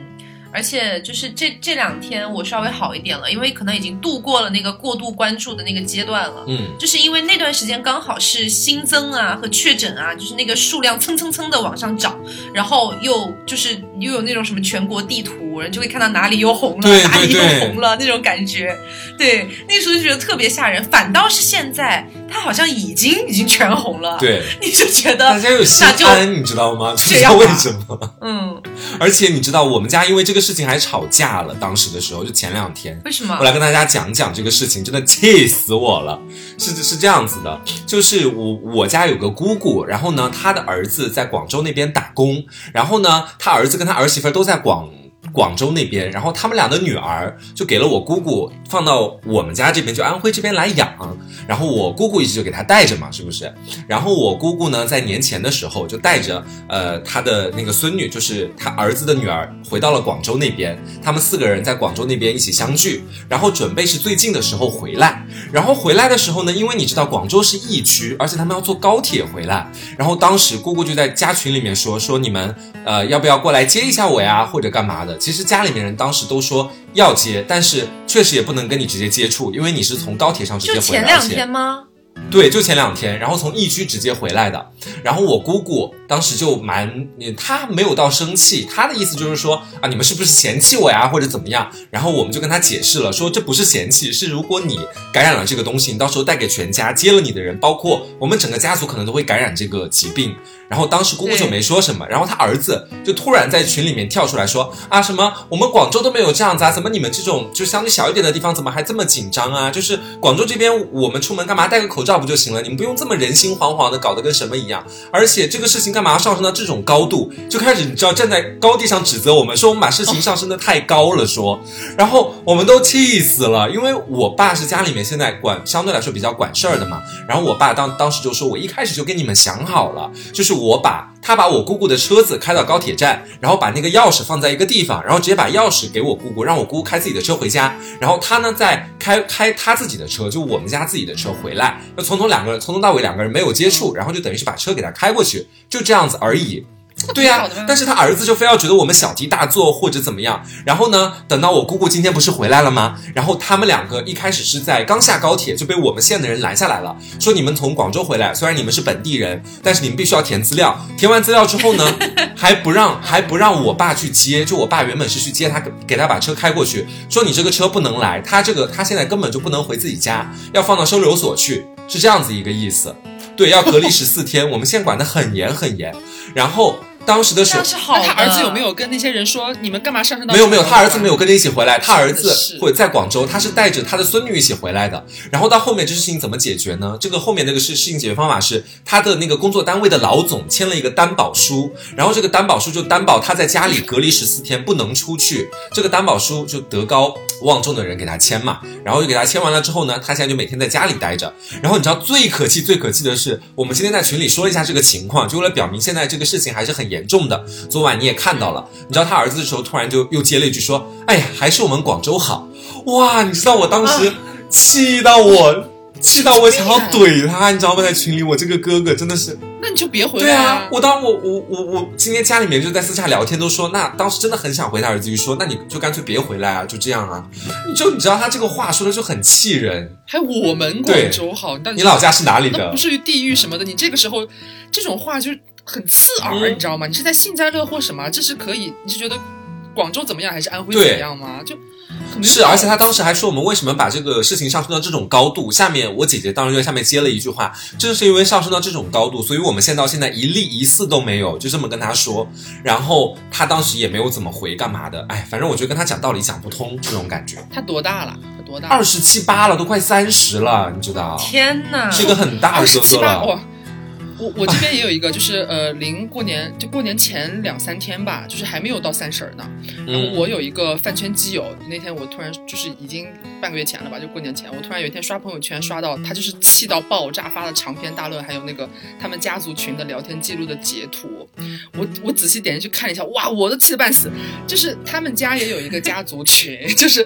而且就是这这两天我稍微好一点了，因为可能已经度过了那个过度关注的那个阶段了。嗯，就是因为那段时间刚好是新增啊和确诊啊，就是那个数量蹭蹭蹭的往上涨，然后又就是又有那种什么全国地图，人就会看到哪里又红了，哪里又红了那种感觉。对，那时候就觉得特别吓人，反倒是现在它好像已经已经全红了。对，你就觉得大家有心安，你知道吗？这样为什么？嗯，而且你知道我们家因为这个。事情还吵架了，当时的时候就前两天。为什么？我来跟大家讲讲这个事情，真的气死我了。是是这样子的，就是我我家有个姑姑，然后呢，她的儿子在广州那边打工，然后呢，她儿子跟她儿媳妇都在广。广州那边，然后他们俩的女儿就给了我姑姑，放到我们家这边，就安徽这边来养。然后我姑姑一直就给她带着嘛，是不是？然后我姑姑呢，在年前的时候就带着呃她的那个孙女，就是她儿子的女儿，回到了广州那边。他们四个人在广州那边一起相聚，然后准备是最近的时候回来。然后回来的时候呢，因为你知道广州是疫区，而且他们要坐高铁回来。然后当时姑姑就在家群里面说说你们呃要不要过来接一下我呀，或者干嘛的。其实家里面人当时都说要接，但是确实也不能跟你直接接触，因为你是从高铁上直接回来。就前两天吗？对，就前两天，然后从疫区直接回来的。然后我姑姑当时就蛮，她没有到生气，她的意思就是说啊，你们是不是嫌弃我呀，或者怎么样？然后我们就跟她解释了，说这不是嫌弃，是如果你感染了这个东西，你到时候带给全家，接了你的人，包括我们整个家族可能都会感染这个疾病。然后当时姑姑就没说什么，然后他儿子就突然在群里面跳出来说啊什么我们广州都没有这样子啊，怎么你们这种就相对小一点的地方怎么还这么紧张啊，就是广州这边我们出门干嘛戴个口罩不就行了，你们不用这么人心惶惶的搞得跟什么一样，而且这个事情干嘛上升到这种高度，就开始你知道站在高地上指责我们，说我们把事情上升的太高了说，然后我们都气死了，因为我爸是家里面现在管相对来说比较管事儿的嘛，然后我爸当当时就说我一开始就跟你们想好了，就是我把他把我姑姑的车子开到高铁站，然后把那个钥匙放在一个地方，然后直接把钥匙给我姑姑，让我姑姑开自己的车回家，然后他呢再开开他自己的车，就我们家自己的车回来，就从头两个人从头到尾两个人没有接触，然后就等于是把车给他开过去，就这样子而已。对呀、啊，但是他儿子就非要觉得我们小题大做或者怎么样，然后呢等到我姑姑今天不是回来了吗，然后他们两个一开始是在刚下高铁就被我们县的人拦下来了，说你们从广州回来虽然你们是本地人，但是你们必须要填资料，填完资料之后呢还不让还不让我爸去接，就我爸原本是去接他给他把车开过去，说你这个车不能来，他这个他现在根本就不能回自己家，要放到收留所去，是这样子一个意思。对，要隔离十四天，我们县管得很严很严。然后当时的时候，是好的，他儿子有没有跟那些人说你们干嘛上升到？没有没有，他儿子没有跟着一起回来，他儿子会在广州，他是带着他的孙女一起回来的。然后到后面这事情怎么解决呢？这个后面那个事事情解决方法是，他的那个工作单位的老总签了一个担保书，然后这个担保书就担保他在家里隔离十四天不能出去，这个担保书就德高望重的人给他签嘛，然后就给他签完了之后呢，他现在就每天在家里待着。然后你知道最可气最可气的是，我们今天在群里说了一下这个情况，就为了表明现在这个事情还是很严严重的，昨晚你也看到了，你知道他儿子的时候突然就又接了一句说，哎呀还是我们广州好。哇，你知道我当时气到我、啊、气到我想要怼他，你知道吗？在群里我这个哥哥真的是，那你就别回来。对啊，我当我我我我今天家里面就在私下聊天，都说那当时真的很想回他儿子，就说那你就干脆别回来啊，就这样啊。你就你知道他这个话说的就很气人，还我们广州好，但 你, 你老家是哪里的？不是地域什么的，你这个时候这种话就是很刺耳、嗯、你知道吗？你是在幸灾乐祸什么？这是可以，你是觉得广州怎么样还是安徽怎么样吗？就很是，而且他当时还说我们为什么把这个事情上升到这种高度，下面我姐姐当时就在下面接了一句话，正是因为上升到这种高度，所以我们现在到现在一例一次都没有，就这么跟他说。然后他当时也没有怎么回干嘛的，哎，反正我觉得跟他讲道理讲不通这种感觉。他多大了？他多大？二十七八了，都快三十了，你知道？天哪，是一个很大的哥哥了。我我这边也有一个，就是呃，临过年就过年前两三天吧，就是还没有到三十呢。然后我有一个饭圈基友，那天我突然就是已经半个月前了吧，就过年前，我突然有一天刷朋友圈刷到他就是气到爆炸，发了长篇大论，还有那个他们家族群的聊天记录的截图。我我仔细点进去看了一下，哇，我都气得半死。就是他们家也有一个家族群，就是。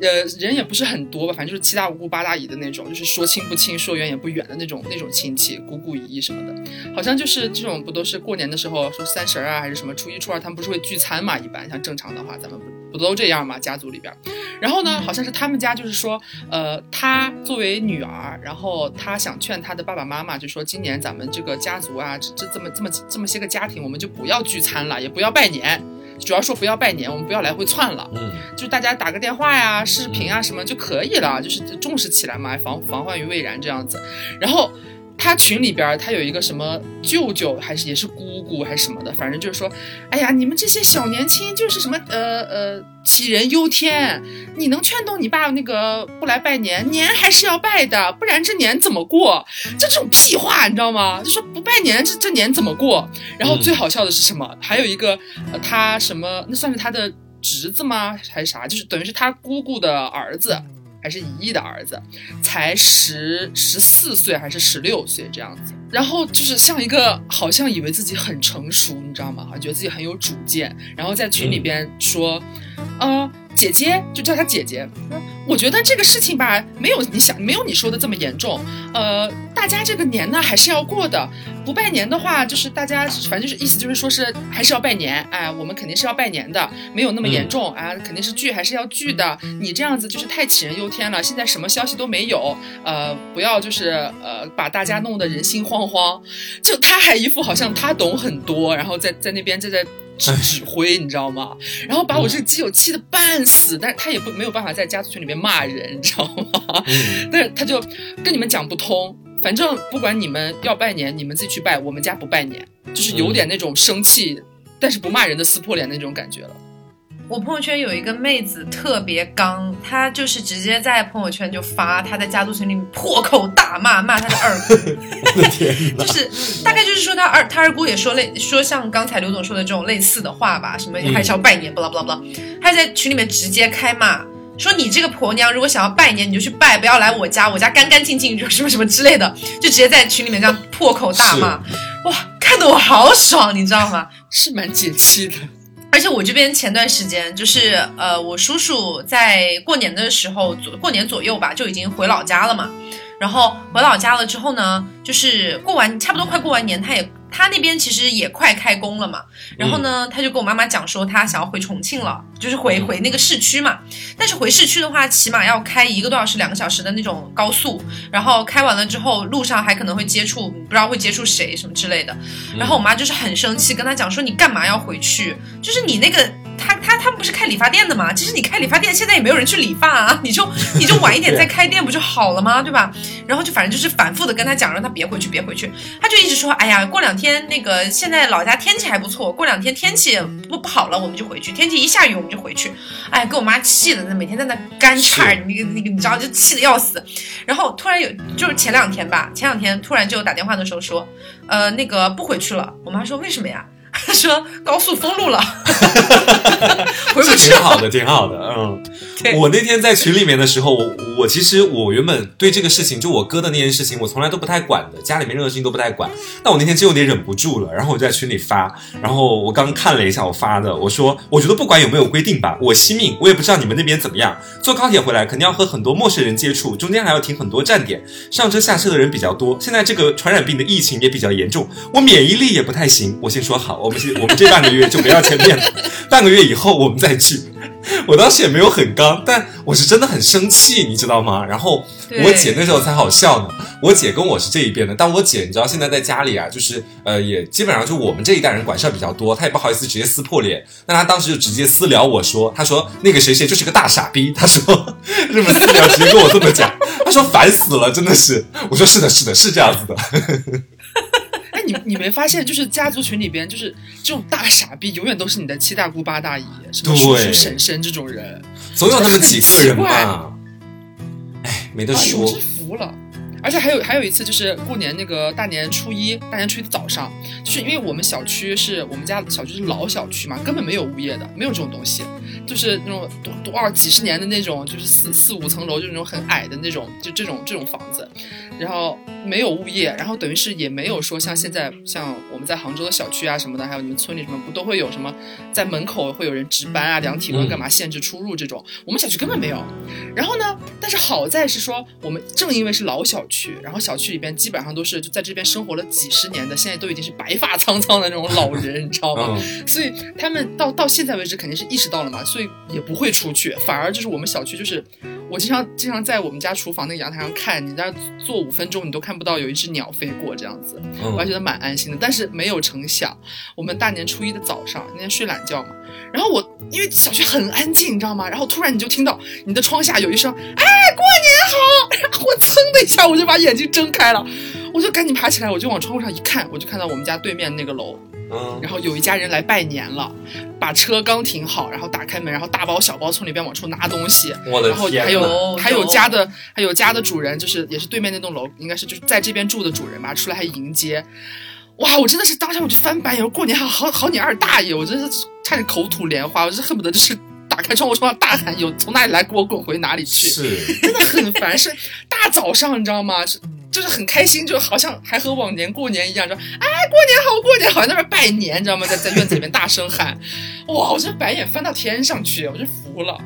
呃，人也不是很多吧，反正就是七大姑八大姨的那种，就是说亲不亲，说远也不远的那种那种亲戚，姑姑姨姨什么的。好像就是这种，不都是过年的时候说三十啊，还是什么初一初二，他们不是会聚餐嘛？一般像正常的话，咱们不不都这样嘛？家族里边。然后呢，好像是他们家就是说，呃，她作为女儿，然后她想劝她的爸爸妈妈，就说今年咱们这个家族啊，这这这么这么这么些个家庭，我们就不要聚餐了，也不要拜年。主要说不要拜年，我们不要来回窜了，嗯，就是大家打个电话呀、视频啊什么就可以了，就是重视起来嘛，防防患于未然这样子。然后他群里边他有一个什么舅舅还是也是姑姑还是什么的，反正就是说，哎呀，你们这些小年轻就是什么呃呃杞人忧天，你能劝动你爸那个不来拜年，年还是要拜的，不然这年怎么过？就这种屁话，你知道吗？就说不拜年这这年怎么过？然后最好笑的是什么？还有一个、呃、他什么那算是他的侄子吗？还是啥？就是等于是他姑姑的儿子。还是姨的儿子，才十十四岁还是十六岁这样子，然后就是像一个好像以为自己很成熟，你知道吗？觉得自己很有主见，然后在群里边说，呃，姐姐就叫她姐姐，我觉得这个事情吧，没有你想没有你说的这么严重，呃，大家这个年呢还是要过的，不拜年的话，就是大家反正就是意思就是说是还是要拜年，哎，我们肯定是要拜年的，没有那么严重啊，肯定是聚还是要聚的，你这样子就是太杞人忧天了，现在什么消息都没有，呃，不要就是呃把大家弄得人心惶惶，就他还一副好像他懂很多，然后在在那边在在。指挥，你知道吗？然后把我这个基友气得半死，但是他也不没有办法在家族群里面骂人，你知道吗？但是他就跟你们讲不通，反正不管你们要拜年，你们自己去拜，我们家不拜年，就是有点那种生气、嗯、但是不骂人的撕破脸那种感觉了。我朋友圈有一个妹子特别刚，她就是直接在朋友圈就发她在家族群里破口大骂，骂她的二姑我的天哪就是大概就是说她二她二姑也说类说像刚才刘总说的这种类似的话吧，什么还是要拜年不啦不啦不啦，她在群里面直接开骂，说你这个婆娘如果想要拜年你就去拜，不要来我家，我家干干净净什么什么之类的，就直接在群里面这样破口大骂。哇，看得我好爽，你知道吗？是蛮解气的。而且我这边前段时间就是呃，我叔叔在过年的时候过年左右吧就已经回老家了嘛，然后回老家了之后呢，就是过完差不多快过完年，他也他那边其实也快开工了嘛，然后呢他就跟我妈妈讲说他想要回重庆了，就是回回那个市区嘛，但是回市区的话起码要开一个多小时两个小时的那种高速，然后开完了之后路上还可能会接触不知道会接触谁什么之类的，然后我妈就是很生气跟他讲说你干嘛要回去，就是你那个他他他们不是开理发店的嘛，其实你开理发店现在也没有人去理发啊，你就你就晚一点再开店不就好了吗，对吧？然后就反正就是反复的跟他讲让他别回去别回去，他就一直说哎呀过两天那个现在老家天气还不错，过两天天气不不好了我们就回去，天气一下雨我们就回去，哎给我妈气的每天在那干叉，你你你知道就气得要死。然后突然有就是前两天吧前两天突然就打电话的时候说呃那个不回去了，我妈说为什么呀，他说高速封路了回不去了，挺好的挺好的。嗯，我那天在群里面的时候，我我其实我原本对这个事情就我哥的那件事情我从来都不太管的，家里面任何事情都不太管，但我那天真有点忍不住了，然后我就在群里发，然后我刚看了一下我发的，我说我觉得不管有没有规定吧，我惜命，我也不知道你们那边怎么样，坐高铁回来肯定要和很多陌生人接触，中间还要停很多站点，上车下车的人比较多，现在这个传染病的疫情也比较严重，我免疫力也不太行，我先说好我们我们这半个月就不要见面了半个月以后我们再去。我当时也没有很刚，但我是真的很生气你知道吗？然后我姐那时候才好笑呢，我姐跟我是这一边的，但我姐你知道现在在家里啊就是呃，也基本上就我们这一代人管事儿比较多，她也不好意思直接撕破脸，但她当时就直接私聊我说，她说那个谁谁就是个大傻逼，她说这么私聊直接跟我这么讲她说烦死了真的是，我说是的是的是这样子的你, 你没发现就是家族群里边就是这种大傻逼永远都是你的七大姑八大姨什么叔叔婶婶这种人，总有那么几个人吧，哎没得说、哎、我真服了。而且还有还有一次就是过年那个大年初一大年初一的早上，就是因为我们小区是我们家小区是老小区嘛，根本没有物业的没有这种东西，就是那种多多少几十年的那种就是四四五层楼就那种很矮的那种就这种这种房子，然后没有物业，然后等于是也没有说像现在像我们在杭州的小区啊什么的，还有你们村里什么不都会有什么在门口会有人值班啊量体温干嘛限制出入这种，我们小区根本没有。然后呢但是好在是说我们正因为是老小区，然后小区里边基本上都是就在这边生活了几十年的现在都已经是白发苍苍的那种老人你知道吗、嗯、所以他们到到现在为止肯定是意识到了嘛，所以也不会出去，反而就是我们小区就是我经常经常在我们家厨房那个阳台上看，你在坐五分钟你都看不到有一只鸟飞过这样子，我还觉得蛮安心的。但是没有成想我们大年初一的早上那天睡懒觉嘛，然后我因为小区很安静你知道吗，然后突然你就听到你的窗下有一声哎过年好，然后我噌的一下我就把眼睛睁开了，我就赶紧爬起来我就往窗户上一看，我就看到我们家对面那个楼然后有一家人来拜年了，把车刚停好，然后打开门，然后大包小包从里边往出拿东西，我的天，然后还有还有家的还有家的主人，就是也是对面那栋楼应该是就是在这边住的主人吧，出来还迎接。哇，我真的是当时我就翻白眼，过年还好好你二大爷，我真是差点口吐莲花，我真恨不得就是打开窗户窗上大喊有从哪里来给我滚回哪里去，是真的很烦，是大早上你知道吗，就是很开心，就好像还和往年过年一样，说哎过年好过年好，在那边拜年你知道吗，在在院子里面大声喊，哇我这白眼翻到天上去，我就服了。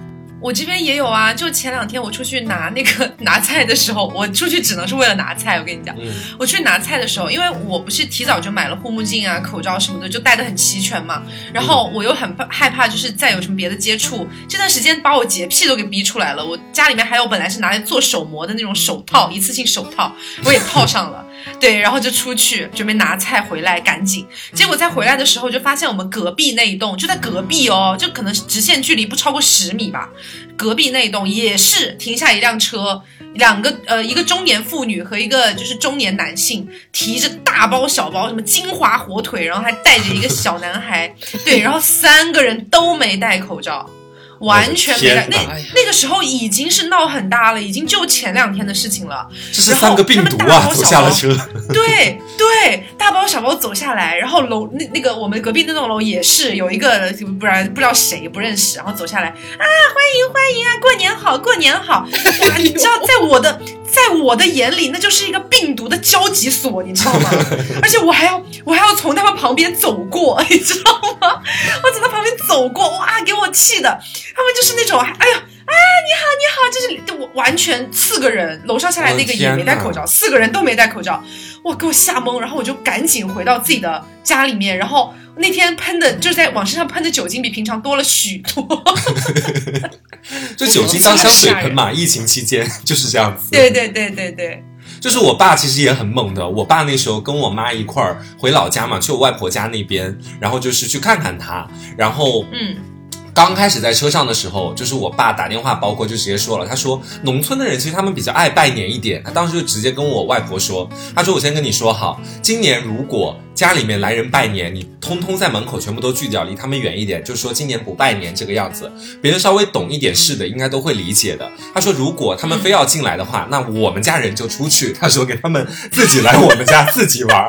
我这边也有啊，就前两天我出去拿那个拿菜的时候，我出去只能是为了拿菜，我跟你讲、嗯、我去拿菜的时候，因为我不是提早就买了护目镜啊口罩什么的就戴得很齐全嘛，然后我又很害怕就是再有什么别的接触，这段时间把我洁癖都给逼出来了，我家里面还有本来是拿来做手膜的那种手套一次性手套我也套上了对，然后就出去准备拿菜回来赶紧，结果在回来的时候就发现我们隔壁那一栋，就在隔壁哦，就可能直线距离不超过十米吧，隔壁那一栋也是停下一辆车，两个呃一个中年妇女和一个就是中年男性，提着大包小包，什么金华火腿，然后还带着一个小男孩，对，然后三个人都没戴口罩，完全没戴。那那个时候已经是闹很大了，已经就前两天的事情了。这是三个病毒啊，走下了车。对对，大包小包走下来，然后楼那那个我们隔壁那栋楼也是有一个，不然不知道谁不认识，然后走下来啊，欢迎欢迎啊，过年好过年好。哇，你知道在我的。在我的眼里那就是一个病毒的交集所，你知道吗？而且我还要我还要从他们旁边走过，你知道吗？我从他旁边走过，哇，给我气的。他们就是那种哎呀啊你好你好，就是完全四个人，楼上下来那个也没戴口罩，四个人都没戴口罩。哇，给我吓懵，然后我就赶紧回到自己的家里面，然后那天喷的就是在往身上喷的酒精比平常多了许多。就酒精当香水喷嘛，疫情期间就是这样子。对对对对对，就是我爸其实也很猛的，我爸那时候跟我妈一块儿回老家嘛，去我外婆家那边，然后就是去看看他，然后嗯。刚开始在车上的时候，就是我爸打电话，包括就直接说了，他说农村的人其实他们比较爱拜年一点，他当时就直接跟我外婆说，他说我先跟你说好，今年如果家里面来人拜年，你通通在门口全部都拒掉，离他们远一点，就说今年不拜年这个样子，别人稍微懂一点事的应该都会理解的。他说如果他们非要进来的话，那我们家人就出去，他说给他们自己来我们家自己玩。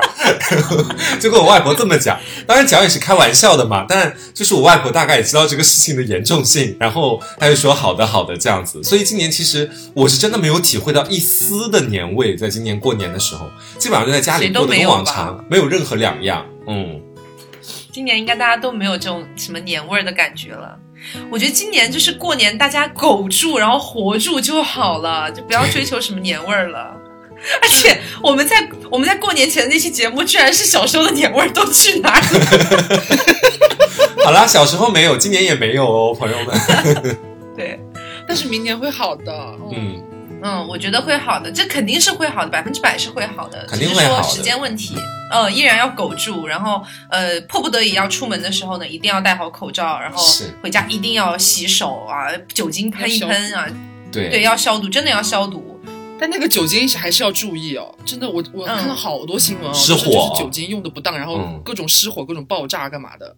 就跟我外婆这么讲，当然讲也是开玩笑的嘛，但就是我外婆大概也知道这个事情的严重性，然后他就说好的好的这样子。所以今年其实我是真的没有体会到一丝的年味，在今年过年的时候基本上就在家里过的跟往常没有任何两样。嗯，今年应该大家都没有这种什么年味的感觉了。我觉得今年就是过年大家苟住然后活住就好了，就不要追求什么年味了。而且我们在我们在过年前的那期节目居然是小时候的年味都去哪里了。好啦，小时候没有，今年也没有哦，朋友们。对，但是明年会好的。嗯嗯，我觉得会好的，这肯定是会好的，百分之百是会好的，肯定会好的，只是说时间问题。呃，依然要苟住，然后呃，迫不得已要出门的时候呢，一定要戴好口罩，然后回家一定要洗手啊，酒精喷一喷啊，对对，要消毒，真的要消毒。但那个酒精还是要注意哦，真的，我我看到好多新闻哦，失火，就是酒精用的不当，然后各种失火、各种爆炸干嘛的，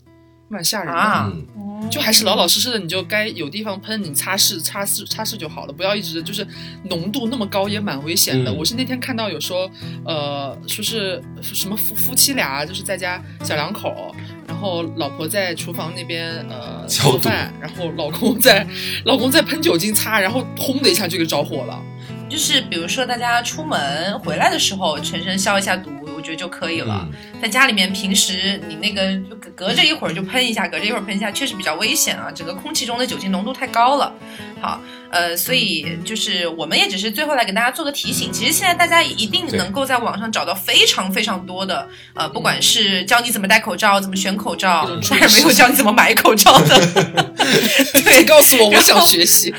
蛮吓人的啊。就还是老老实实的，你就该有地方喷，你擦拭擦拭擦拭就好了，不要一直就是浓度那么高也蛮危险的。嗯、我是那天看到有说，呃，说是什么夫夫妻俩就是在家小两口，然后老婆在厨房那边呃做饭，然后老公在老公在喷酒精擦，然后轰的一下就给着火了。就是比如说大家出门回来的时候全身消一下毒，我觉得就可以了。嗯、在家里面平时你那个隔着一会儿就喷一下，隔着一会儿喷一下，确实比较危险啊，整个空气中的酒精浓度太高了。好，呃，所以就是我们也只是最后来给大家做个提醒。其实现在大家一定能够在网上找到非常非常多的，呃，不管是教你怎么戴口罩、怎么选口罩，但是没有教你怎么买口罩的。对，告诉我，我想学习。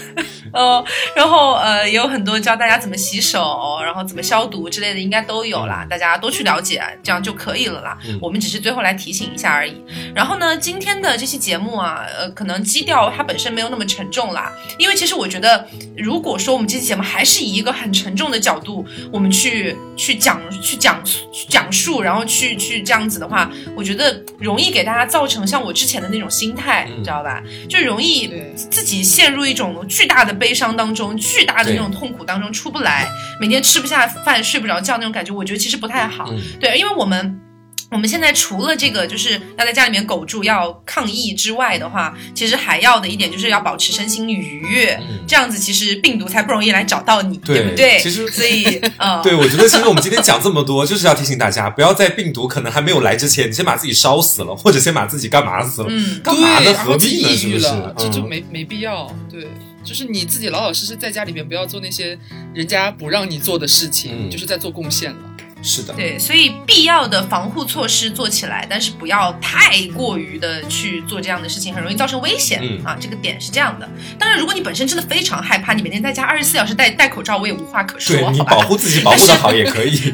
哦，然后呃，也有很多教大家怎么洗手，然后怎么消毒之类的，应该都有啦，大家都去了解，这样就可以了啦。嗯、我们只是最后来提醒一下而已。然后呢，今天的这期节目啊，呃，可能基调它本身没有那么沉重啦，因为其实我觉得，如果说我们这期节目还是以一个很沉重的角度，我们去去讲、去讲、去讲述，然后去去这样子的话，我觉得容易给大家造成像我之前的那种心态，嗯、你知道吧？就容易自己陷入一种巨大的悲伤当中，巨大的那种痛苦当中出不来，每天吃不下饭睡不着觉那种感觉，我觉得其实不太好。嗯、对，因为我们我们现在除了这个就是要在家里面苟住要抗疫之外的话，其实还要的一点就是要保持身心愉悦，嗯、这样子其实病毒才不容易来找到你， 对, 对不对？其实所以呃，对，我觉得其实我们今天讲这么多，就是要提醒大家，不要在病毒可能还没有来之前，你先把自己烧死了，或者先把自己干嘛死了，嗯，干嘛呢？何必呢？是不是？嗯、这就没没必要，对。就是你自己老老实实在家里面，不要做那些人家不让你做的事情，嗯、就是在做贡献了。是的，对，所以必要的防护措施做起来，但是不要太过于的去做这样的事情，很容易造成危险。嗯、啊，这个点是这样的。当然，如果你本身真的非常害怕，你每天在家二十四小时戴戴口罩，我也无话可说。对，你保护自己保护的好也可以。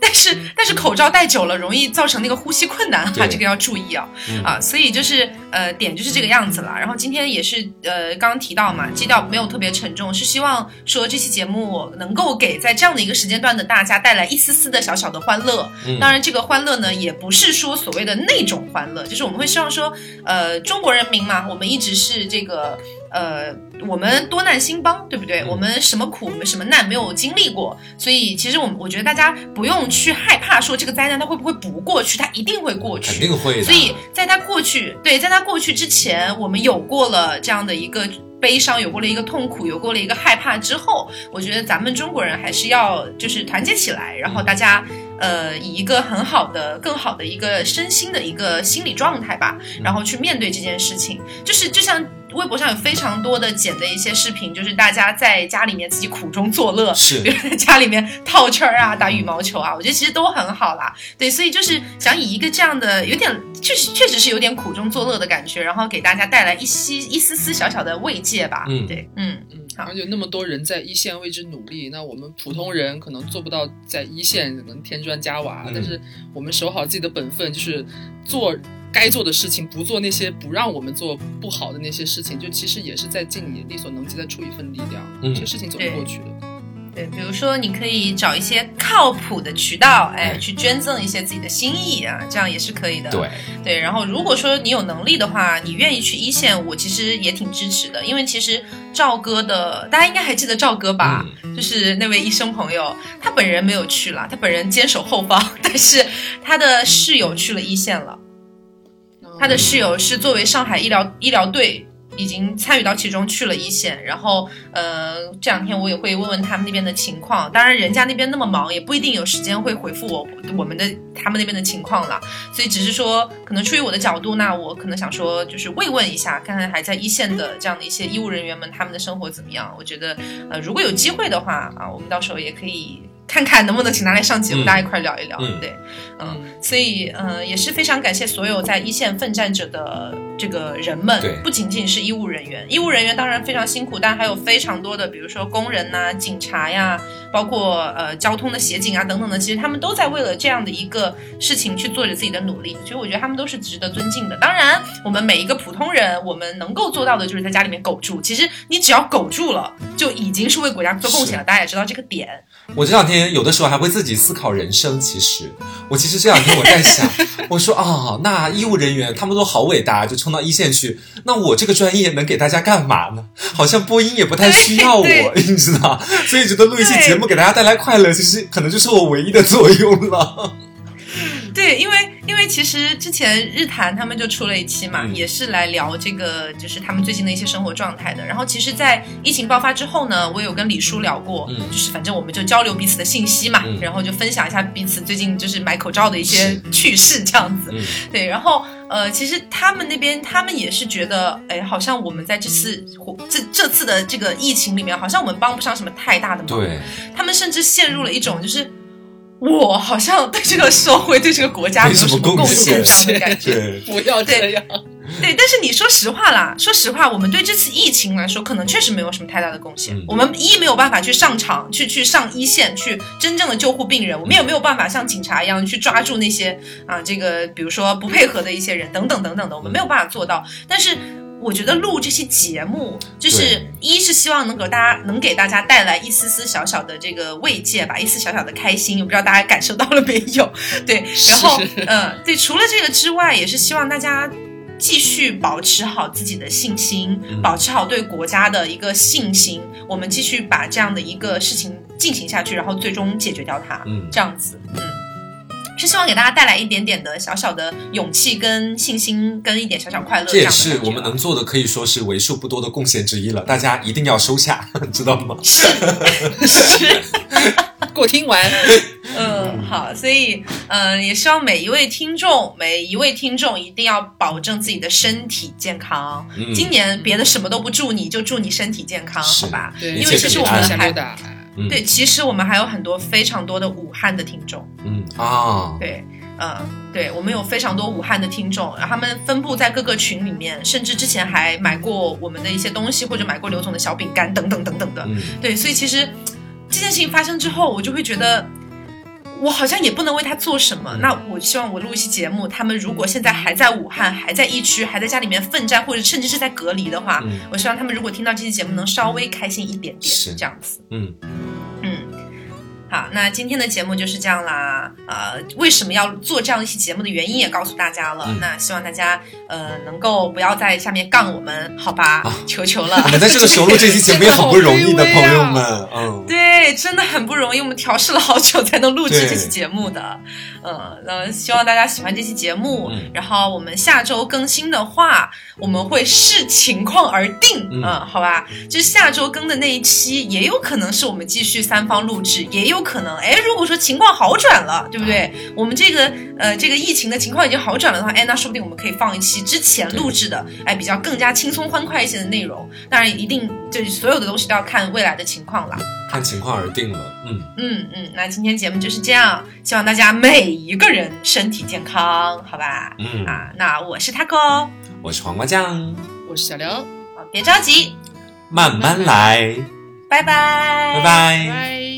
但是但是口罩戴久了容易造成那个呼吸困难啊，这个要注意啊、嗯、啊，所以就是呃点就是这个样子了。然后今天也是呃刚刚提到嘛，基调没有特别沉重，是希望说这期节目能够给在这样的一个时间段的大家带来一丝丝的小小的欢乐。嗯、当然这个欢乐呢也不是说所谓的那种欢乐，就是我们会希望说呃中国人民嘛，我们一直是这个呃，我们多难兴邦，对不对？我们什么苦、什么难没有经历过，所以其实我们我觉得大家不用去害怕说这个灾难它会不会不过去，它一定会过去，肯定会的。所以在它过去，对，在它过去之前，我们有过了这样的一个悲伤，有过了一个痛苦，有过了一个害怕之后，我觉得咱们中国人还是要就是团结起来，然后大家。呃，以一个很好的、更好的一个身心的一个心理状态吧，然后去面对这件事情。就是就像微博上有非常多的剪的一些视频，就是大家在家里面自己苦中作乐，是，比如在家里面套圈啊、打羽毛球啊，我觉得其实都很好啦。对，所以就是想以一个这样的有点，确实确实是有点苦中作乐的感觉，然后给大家带来一些一丝丝小小的慰藉吧。嗯，对，嗯。而且那么多人在一线为之努力，那我们普通人可能做不到在一线可能添砖加瓦、嗯、但是我们守好自己的本分，就是做该做的事情，不做那些不让我们做不好的那些事情，就其实也是在尽你力所能及再出一份力量、嗯、这些事情总是过去的。对，比如说你可以找一些靠谱的渠道，哎，去捐赠一些自己的心意啊，这样也是可以的。对对，然后如果说你有能力的话，你愿意去一线，我其实也挺支持的，因为其实赵哥的，大家应该还记得赵哥吧、嗯、就是那位医生朋友，他本人没有去了，他本人坚守后方，但是他的室友去了一线了，他的室友是作为上海医疗医疗队已经参与到其中去了一线，然后呃，这两天我也会问问他们那边的情况，当然人家那边那么忙，也不一定有时间会回复我我们的他们那边的情况了，所以只是说可能出于我的角度，那我可能想说就是慰问一下，看看还在一线的这样的一些医务人员们他们的生活怎么样。我觉得呃，如果有机会的话啊，我们到时候也可以看看能不能请他来上节目、嗯、大家一块聊一聊、嗯、对，嗯、呃，所以呃也是非常感谢所有在一线奋战者的这个人们，不仅仅是医务人员，医务人员当然非常辛苦，但还有非常多的，比如说工人呐、啊、警察呀，包括呃交通的协警啊等等的，其实他们都在为了这样的一个事情去做着自己的努力，所以我觉得他们都是值得尊敬的。当然，我们每一个普通人，我们能够做到的就是在家里面苟住。其实你只要苟住了，就已经是为国家做贡献了。大家也知道这个点。我这两天有的时候还会自己思考人生。其实我其实这两天我在想，我说啊、哦，那医务人员他们都好伟大，就冲到一线去。那我这个专业能给大家干嘛呢？好像播音也不太需要我，你知道。所以觉得录一期节目给大家带来快乐，其实可能就是我唯一的作用了。对，因为因为其实之前日坛他们就出了一期嘛、嗯、也是来聊这个就是他们最近的一些生活状态的，然后其实在疫情爆发之后呢，我有跟李叔聊过、嗯、就是反正我们就交流彼此的信息嘛、嗯、然后就分享一下彼此最近就是买口罩的一些趣事这样子、嗯、对，然后呃，其实他们那边，他们也是觉得，哎，好像我们在这次这这次的这个疫情里面，好像我们帮不上什么太大的忙。对，他们甚至陷入了一种就是，我好像对这个社会、对这个国家没有什么贡献这样的感觉。不要这样。对，但是你说实话啦，说实话，我们对这次疫情来说，可能确实没有什么太大的贡献。嗯、我们一没有办法去上场，去去上一线，去真正的救护病人；我们也没有办法像警察一样去抓住那些啊，这个比如说不配合的一些人等等等等的，我们没有办法做到。但是我觉得录这些节目，就是一是希望能给大家能给大家带来一丝丝小小的这个慰藉吧，一丝小小的开心，我不知道大家感受到了没有？对，然后嗯、呃，对，除了这个之外，也是希望大家继续保持好自己的信心，保持好对国家的一个信心，我们继续把这样的一个事情进行下去，然后最终解决掉它，这样子，嗯，是希望给大家带来一点点的小小的勇气跟信心跟一点小小快乐，这也是我们能做的，可以说是为数不多的贡献之一了，大家一定要收下，知道吗？是是给我听完。嗯，好，所以嗯、呃，也希望每一位听众，每一位听众一定要保证自己的身体健康。嗯、今年别的什么都不祝你，就祝你身体健康，好吧？对，因为这是我们还、嗯、对，其实我们还有很多非常多的武汉的听众。嗯啊，对，嗯、呃，对，我们有非常多武汉的听众，然后他们分布在各个群里面，甚至之前还买过我们的一些东西，或者买过刘总的小饼干等等等等的。嗯、对，所以其实这件事情发生之后，我就会觉得。我好像也不能为他做什么。那我希望我录一期节目，他们如果现在还在武汉，还在疫区，还在家里面奋战，或者甚至是在隔离的话、嗯、我希望他们如果听到这期节目能稍微开心一点点，是这样子。嗯嗯，好，那今天的节目就是这样啦。呃，为什么要做这样一期节目的原因也告诉大家了、嗯、那希望大家呃能够不要在下面杠我们，好吧、啊、求求了。但是熊录这期节目也很不容易的、这个啊、朋友们、嗯、对，真的很不容易，我们调试了好久才能录制这期节目的。呃，那希望大家喜欢这期节目、嗯、然后我们下周更新的话我们会视情况而定、嗯嗯、好吧，就是下周更的那一期也有可能是我们继续三方录制，也有有可能，哎，如果说情况好转了，对不对？我们这个呃这个疫情的情况已经好转了的话，哎，那说不定我们可以放一期之前录制的，哎，比较更加轻松欢快一些的内容。当然，一定就是所有的东西都要看未来的情况啦，看情况而定了。嗯嗯嗯，那今天节目就是这样，希望大家每一个人身体健康，好吧？嗯啊，那我是 Tako， 我是黄瓜酱，我是小刘。别着急，慢慢来。拜拜，拜拜。拜拜。